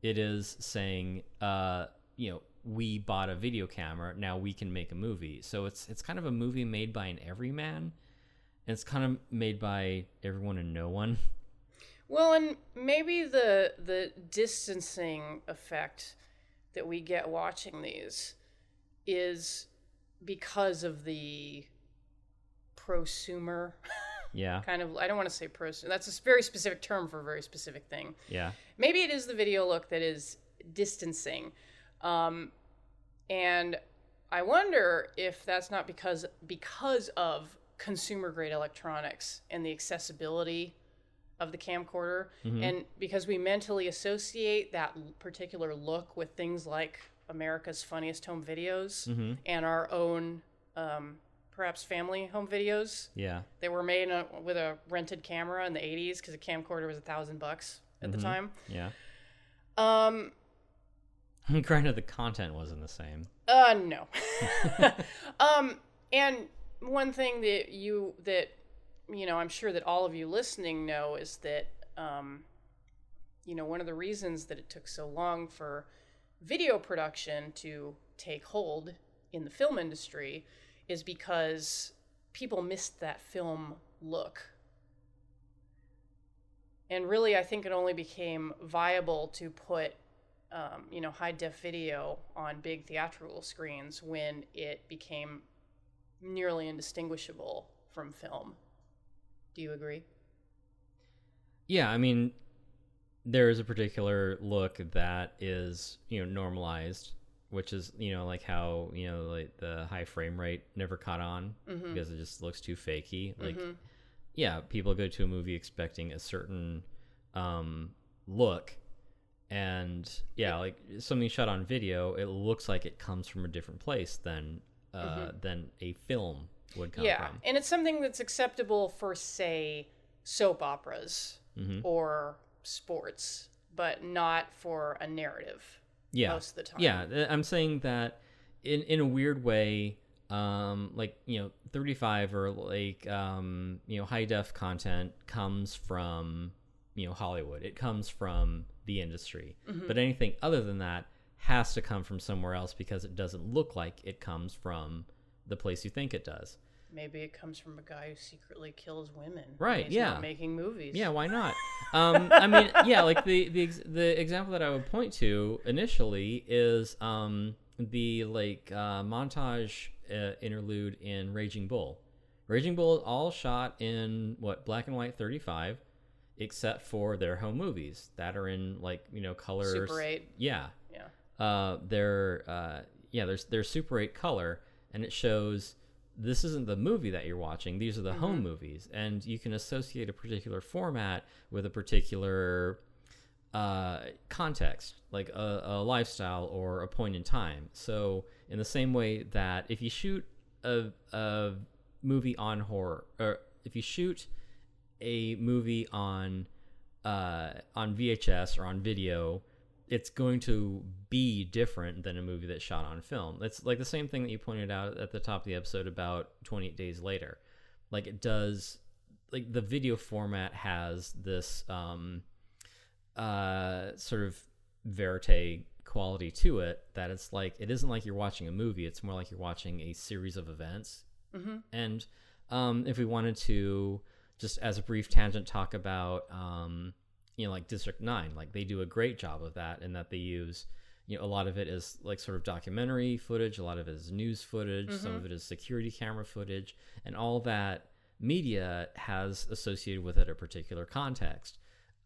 It is saying, uh, you know, we bought a video camera, now we can make a movie. So it's it's kind of a movie made by an everyman, and it's kind of made by everyone and no one. Well, and maybe the the distancing effect that we get watching these is because of the prosumer. Yeah. Kind of, I don't want to say prosumer. That's a very specific term for a very specific thing. Yeah. Maybe it is the video look that is distancing. Um, and I wonder if that's not because because of consumer grade electronics and the accessibility of the camcorder, mm-hmm. and because we mentally associate that particular look with things like America's Funniest Home Videos, mm-hmm. and our own um, perhaps family home videos. Yeah, that were made a, with a rented camera in the eighties because a camcorder was a thousand bucks at mm-hmm. the time. Yeah. Um. Granted, the content wasn't the same. Uh, no. um, and one thing that you, that, you know, I'm sure that all of you listening know is that, um, you know, one of the reasons that it took so long for video production to take hold in the film industry is because people missed that film look. And really, I think it only became viable to put Um, you know, high def video on big theatrical screens when it became nearly indistinguishable from film. Do you agree? Yeah, I mean, there is a particular look that is, you know, normalized, which is, you know, like how, you know, like the high frame rate never caught on, mm-hmm. because it just looks too fakey. Like, mm-hmm. yeah, people go to a movie expecting a certain um, look. And yeah, like something shot on video, it looks like it comes from a different place than uh, mm-hmm. than a film would come yeah. from. Yeah, and it's something that's acceptable for, say, soap operas mm-hmm. or sports, but not for a narrative yeah. most of the time. Yeah, I'm saying that in, in a weird way, um, like, you know, thirty-five or like, um, you know, high-def content comes from, you know, Hollywood. It comes from the industry, mm-hmm. but anything other than that has to come from somewhere else because it doesn't look like it comes from the place you think it does. Maybe it comes from a guy who secretly kills women. Right? He's yeah. Not making movies. Yeah. Why not? um, I mean, yeah. Like the the the example that I would point to initially is um, the like uh, montage uh, interlude in Raging Bull. Raging Bull is all shot in what, black and white thirty-five. Except for their home movies that are in, like, you know, colors. Super eight. Yeah. Yeah. Uh, they're, uh, yeah, there's, there's Super eight color, and it shows this isn't the movie that you're watching. These are the mm-hmm. home movies. And you can associate a particular format with a particular uh, context, like a, a lifestyle or a point in time. So in the same way that if you shoot a, a movie on horror, or if you shoot a movie on uh, on V H S or on video, it's going to be different than a movie that's shot on film. It's like the same thing that you pointed out at the top of the episode about twenty-eight days later. Like, it does, like, the video format has this um, uh, sort of verite quality to it, that it's like, it isn't like you're watching a movie. It's more like you're watching a series of events. Mm-hmm. And um, if we wanted to, just as a brief tangent, talk about, um, you know, like District nine, like they do a great job of that, in that they use, you know, a lot of it is like sort of documentary footage. A lot of it is news footage. Mm-hmm. Some of it is security camera footage, and all that media has associated with it a particular context.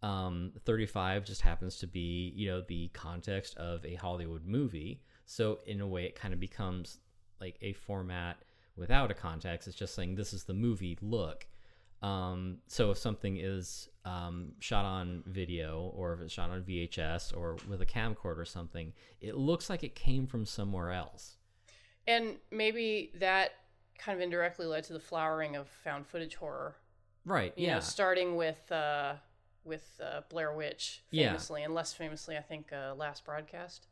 Um, thirty-five just happens to be, you know, the context of a Hollywood movie. So in a way, it kind of becomes like a format without a context. It's just saying, this is the movie look. Um, so if something is um, shot on video, or if it's shot on V H S or with a camcorder or something, it looks like it came from somewhere else. And maybe that kind of indirectly led to the flowering of found footage horror. Right, you yeah. know, starting with uh, with uh, Blair Witch, famously, yeah. and less famously, I think, uh, Last Broadcast.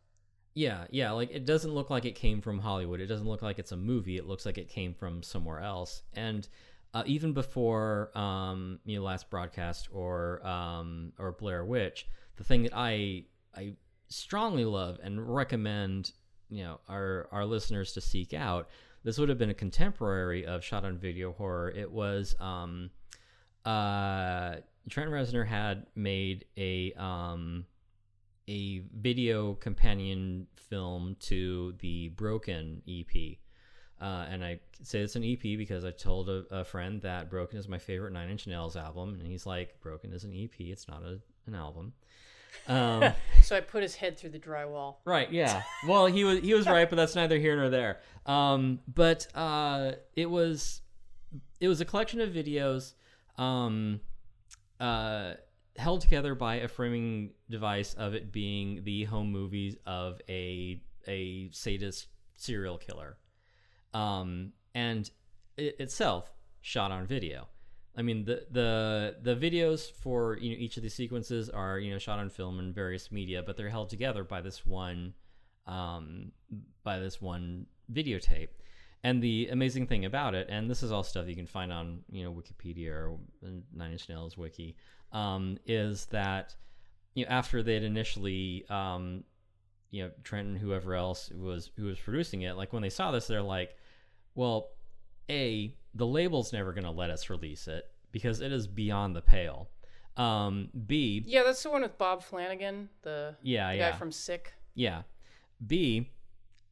Yeah, yeah. Like, it doesn't look like it came from Hollywood. It doesn't look like it's a movie. It looks like it came from somewhere else. And uh, even before um, you know, Last Broadcast or um, or Blair Witch, the thing that I I strongly love and recommend, you know, our our listeners to seek out. This would have been a contemporary of shot on video horror. It was um, uh, Trent Reznor had made a um, a video companion film to the Broken E P, uh, and I say it's an E P because I told a, a friend that Broken is my favorite Nine Inch Nails album, and he's like, "Broken is an E P. It's not a, an album." Um, so I put his head through the drywall. Right. Yeah. Well, he was, he was right, but that's neither here nor there. Um, but, uh, it was, it was a collection of videos, um, uh, held together by a framing device of it being the home movies of a, a sadist serial killer. Um, and it itself shot on video. I mean, the, the the videos for, you know, each of these sequences are, you know, shot on film and various media, but they're held together by this one um, by this one videotape. And the amazing thing about it, and this is all stuff you can find on, you know, Wikipedia or Nine Inch Nails Wiki, um, is that, you know, after they'd initially, um, you know, Trent and whoever else was who was producing it, like when they saw this, they're like, well, A, the label's never going to let us release it because it is beyond the pale. Um, B. Yeah, that's the one with Bob Flanagan, the, yeah, the yeah. guy from Sick. Yeah. B,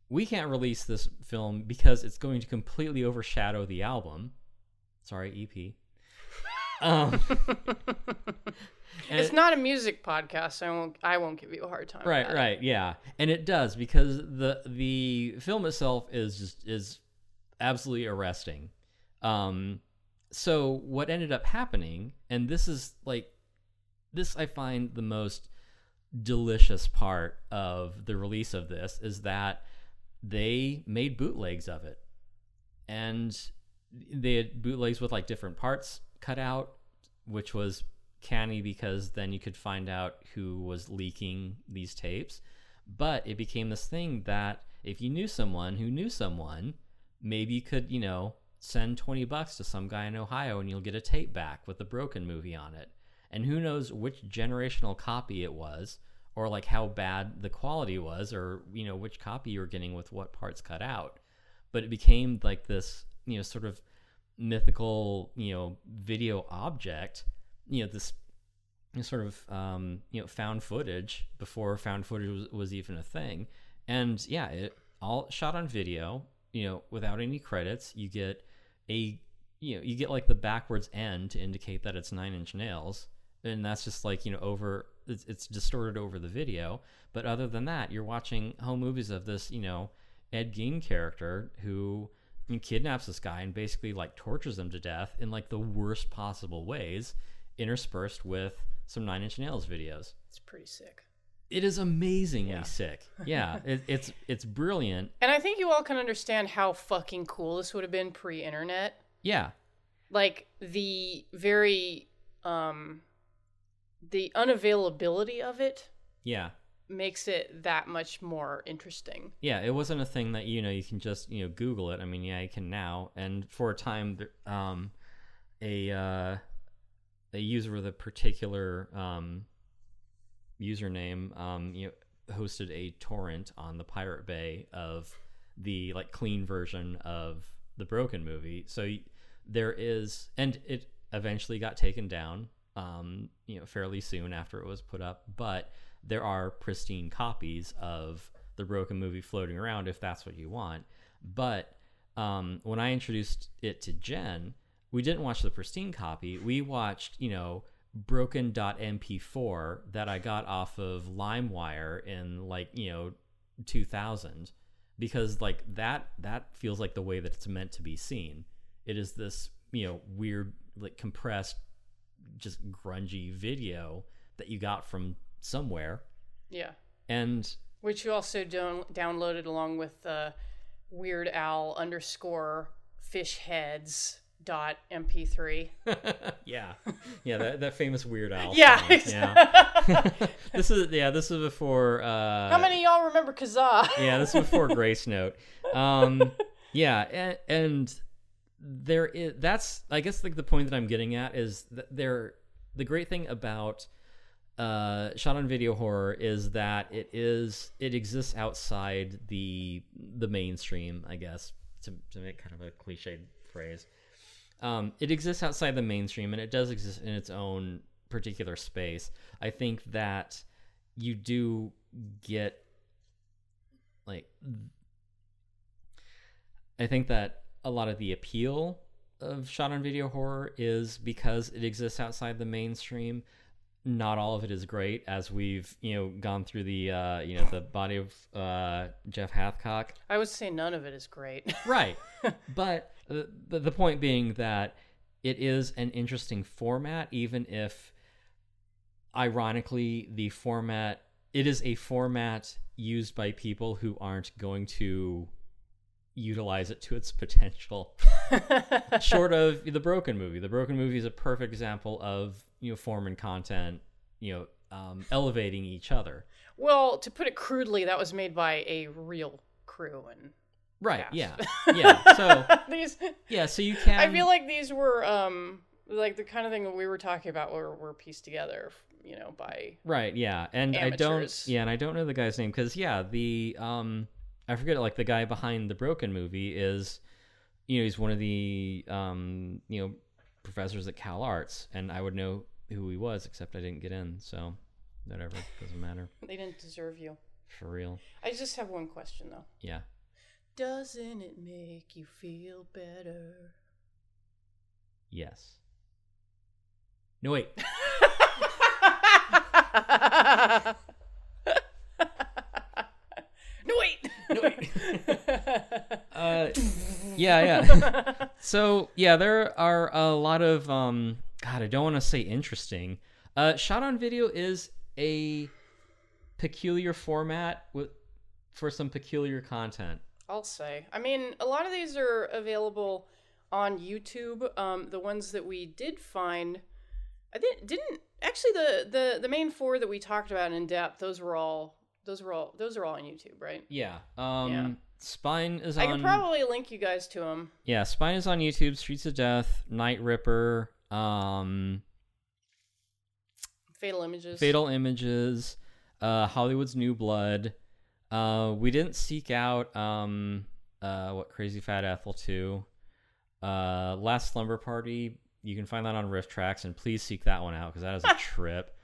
we can't release this film because it's going to completely overshadow the album. Sorry, E P. Um, it's it, not a music podcast, so I won't, I won't give you a hard time. Right, about right, it. yeah. And it does, because the the film itself is just is absolutely arresting. Um, so what ended up happening, and this is like, this I find the most delicious part of the release of this, is that they made bootlegs of it, and they had bootlegs with like different parts cut out, which was canny because then you could find out who was leaking these tapes. But it became this thing that if you knew someone who knew someone, maybe you could, you know, send twenty bucks to some guy in Ohio and you'll get a tape back with the Broken movie on it. And who knows which generational copy it was, or like how bad the quality was, or, you know, which copy you were getting with what parts cut out. But it became like this, you know, sort of mythical, you know, video object, you know, this sort of, um, you know, found footage before found footage was, was even a thing. And yeah, it all shot on video, you know, without any credits. You get a, you know, you get like the backwards end to indicate that it's Nine Inch Nails, and that's just like, you know, over, it's, it's distorted over the video. But other than that, you're watching home movies of this, you know, Ed Gein character who kidnaps this guy and basically like tortures him to death in like the worst possible ways, interspersed with some Nine Inch Nails videos. It's pretty sick. It is amazingly yeah. sick. Yeah, it, it's it's brilliant. And I think you all can understand how fucking cool this would have been pre-internet. Yeah. Like, the very, um, the unavailability of it yeah. makes it that much more interesting. Yeah, it wasn't a thing that, you know, you can just, you know, Google it. I mean, yeah, you can now. And for a time, um, a, uh, a user with a particular... Um, username um you know, hosted a torrent on the Pirate Bay of the like clean version of the Broken movie, so y- there is, and it eventually got taken down um you know fairly soon after it was put up, but there are pristine copies of the Broken movie floating around if that's what you want. But um when I introduced it to Jen, we didn't watch the pristine copy. We watched, you know, broken dot M P four that I got off of LimeWire in like, you know, two thousand, because like that that feels like the way that it's meant to be seen. It is this, you know, weird like compressed just grungy video that you got from somewhere. Yeah. And which you also don- downloaded along with uh, Weird Al underscore fish heads dot M P three. Yeah, yeah, that, that famous Weird Al. Yeah, exactly. Yeah. This is yeah, this is before. Uh, How many of y'all remember Kazaa? Yeah, this is before Grace Note. Um, yeah, and, and there is that's I guess like the point that I'm getting at is that there the great thing about uh, shot on video horror is that it is it exists outside the the mainstream. I guess to to make kind of a cliched phrase. Um, it exists outside the mainstream, and it does exist in its own particular space. I think that you do get, like, I think that a lot of the appeal of shot-on-video horror is because it exists outside the mainstream. Not all of it is great, as we've, you know, gone through the, uh, you know, the body of uh, Jeff Hathcock. I would say none of it is great. Right. But the, the point being that it is an interesting format, even if, ironically, the format, it is a format used by people who aren't going to utilize it to its potential. Short of the Broken movie. The Broken movie is a perfect example of, you know, form and content, you know, um, elevating each other. Well, to put it crudely, that was made by a real crew and right, yeah, yeah. yeah. So these, yeah, so you can. I feel like these were um, like the kind of thing that we were talking about, where were pieced together, you know, by right, yeah, and amateurs. I don't, yeah, and I don't know the guy's name because yeah, the um, I forget like the guy behind the Broken movie is, you know, he's one of the um, you know, professors at Cal Arts, and I would know who he was, except I didn't get in, so whatever, doesn't matter. They didn't deserve you. For real. I just have one question, though. Yeah. Doesn't it make you feel better? Yes. No, wait. No, wait. No, wait. uh, yeah, yeah. So, yeah, there are a lot of, um, God, I don't want to say interesting. Uh, shot on video is a peculiar format with for some peculiar content. I'll say. I mean, a lot of these are available on YouTube. Um, the ones that we did find, I didn't, didn't actually the, the, the main four that we talked about in depth, those were all Those were all. Those are all on YouTube, right? Yeah. Um, yeah. Spine is on. I could probably link you guys to them. Yeah, Spine is on YouTube. Streets of Death, Night Ripper, um, Fatal Images, Fatal Images, uh, Hollywood's New Blood. Uh, we didn't seek out um, uh, what Crazy Fat Ethel two, uh, Last Slumber Party. You can find that on Riff Tracks, and please seek that one out because that is a trip.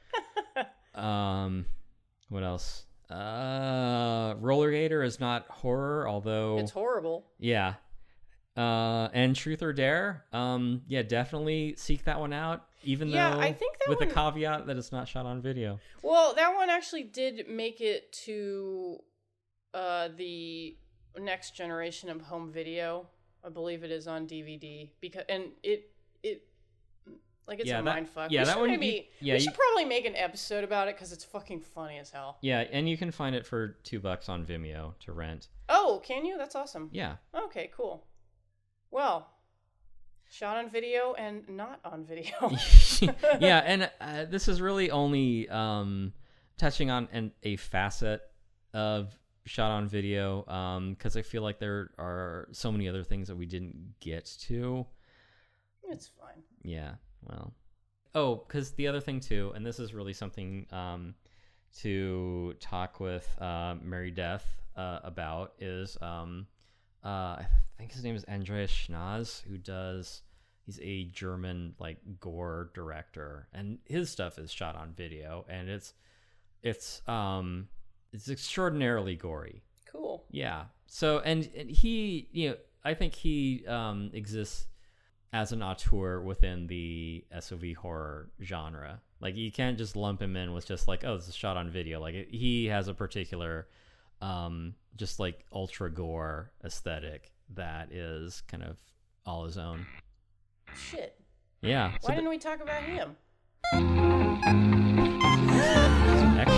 Um, what else? Uh, Roller Gator is not horror, although it's horrible. Yeah. Uh, and Truth or Dare. Um, yeah, definitely seek that one out. Even yeah, though I think that with one... the caveat that it's not shot on video. Well, that one actually did make it to uh the next generation of home video. I believe it is on D V D because and it it. Like, it's yeah, a that, mindfuck. Yeah, we that one, maybe, you, yeah, we should you, probably make an episode about it because it's fucking funny as hell. Yeah, and you can find it for two bucks on Vimeo to rent. Oh, can you? That's awesome. Yeah. Okay, cool. Well, shot on video and not on video. Yeah, and uh, this is really only um, touching on an, a facet of shot on video because um, I feel like there are so many other things that we didn't get to. It's fine. Yeah. Well, oh, because the other thing, too, and this is really something um, to talk with uh, Mary Death uh, about is um, uh, I think his name is Andreas Schnaas, who does he's a German like gore director, and his stuff is shot on video, and it's it's um, it's extraordinarily gory. Cool. Yeah. So and, and he, you know, I think he um, exists as an auteur within the S O V horror genre. Like, you can't just lump him in with just like, oh, this is shot on video. Like, it, he has a particular um, just like ultra gore aesthetic that is kind of all his own. Shit. Yeah. Why so didn't th- we talk about him?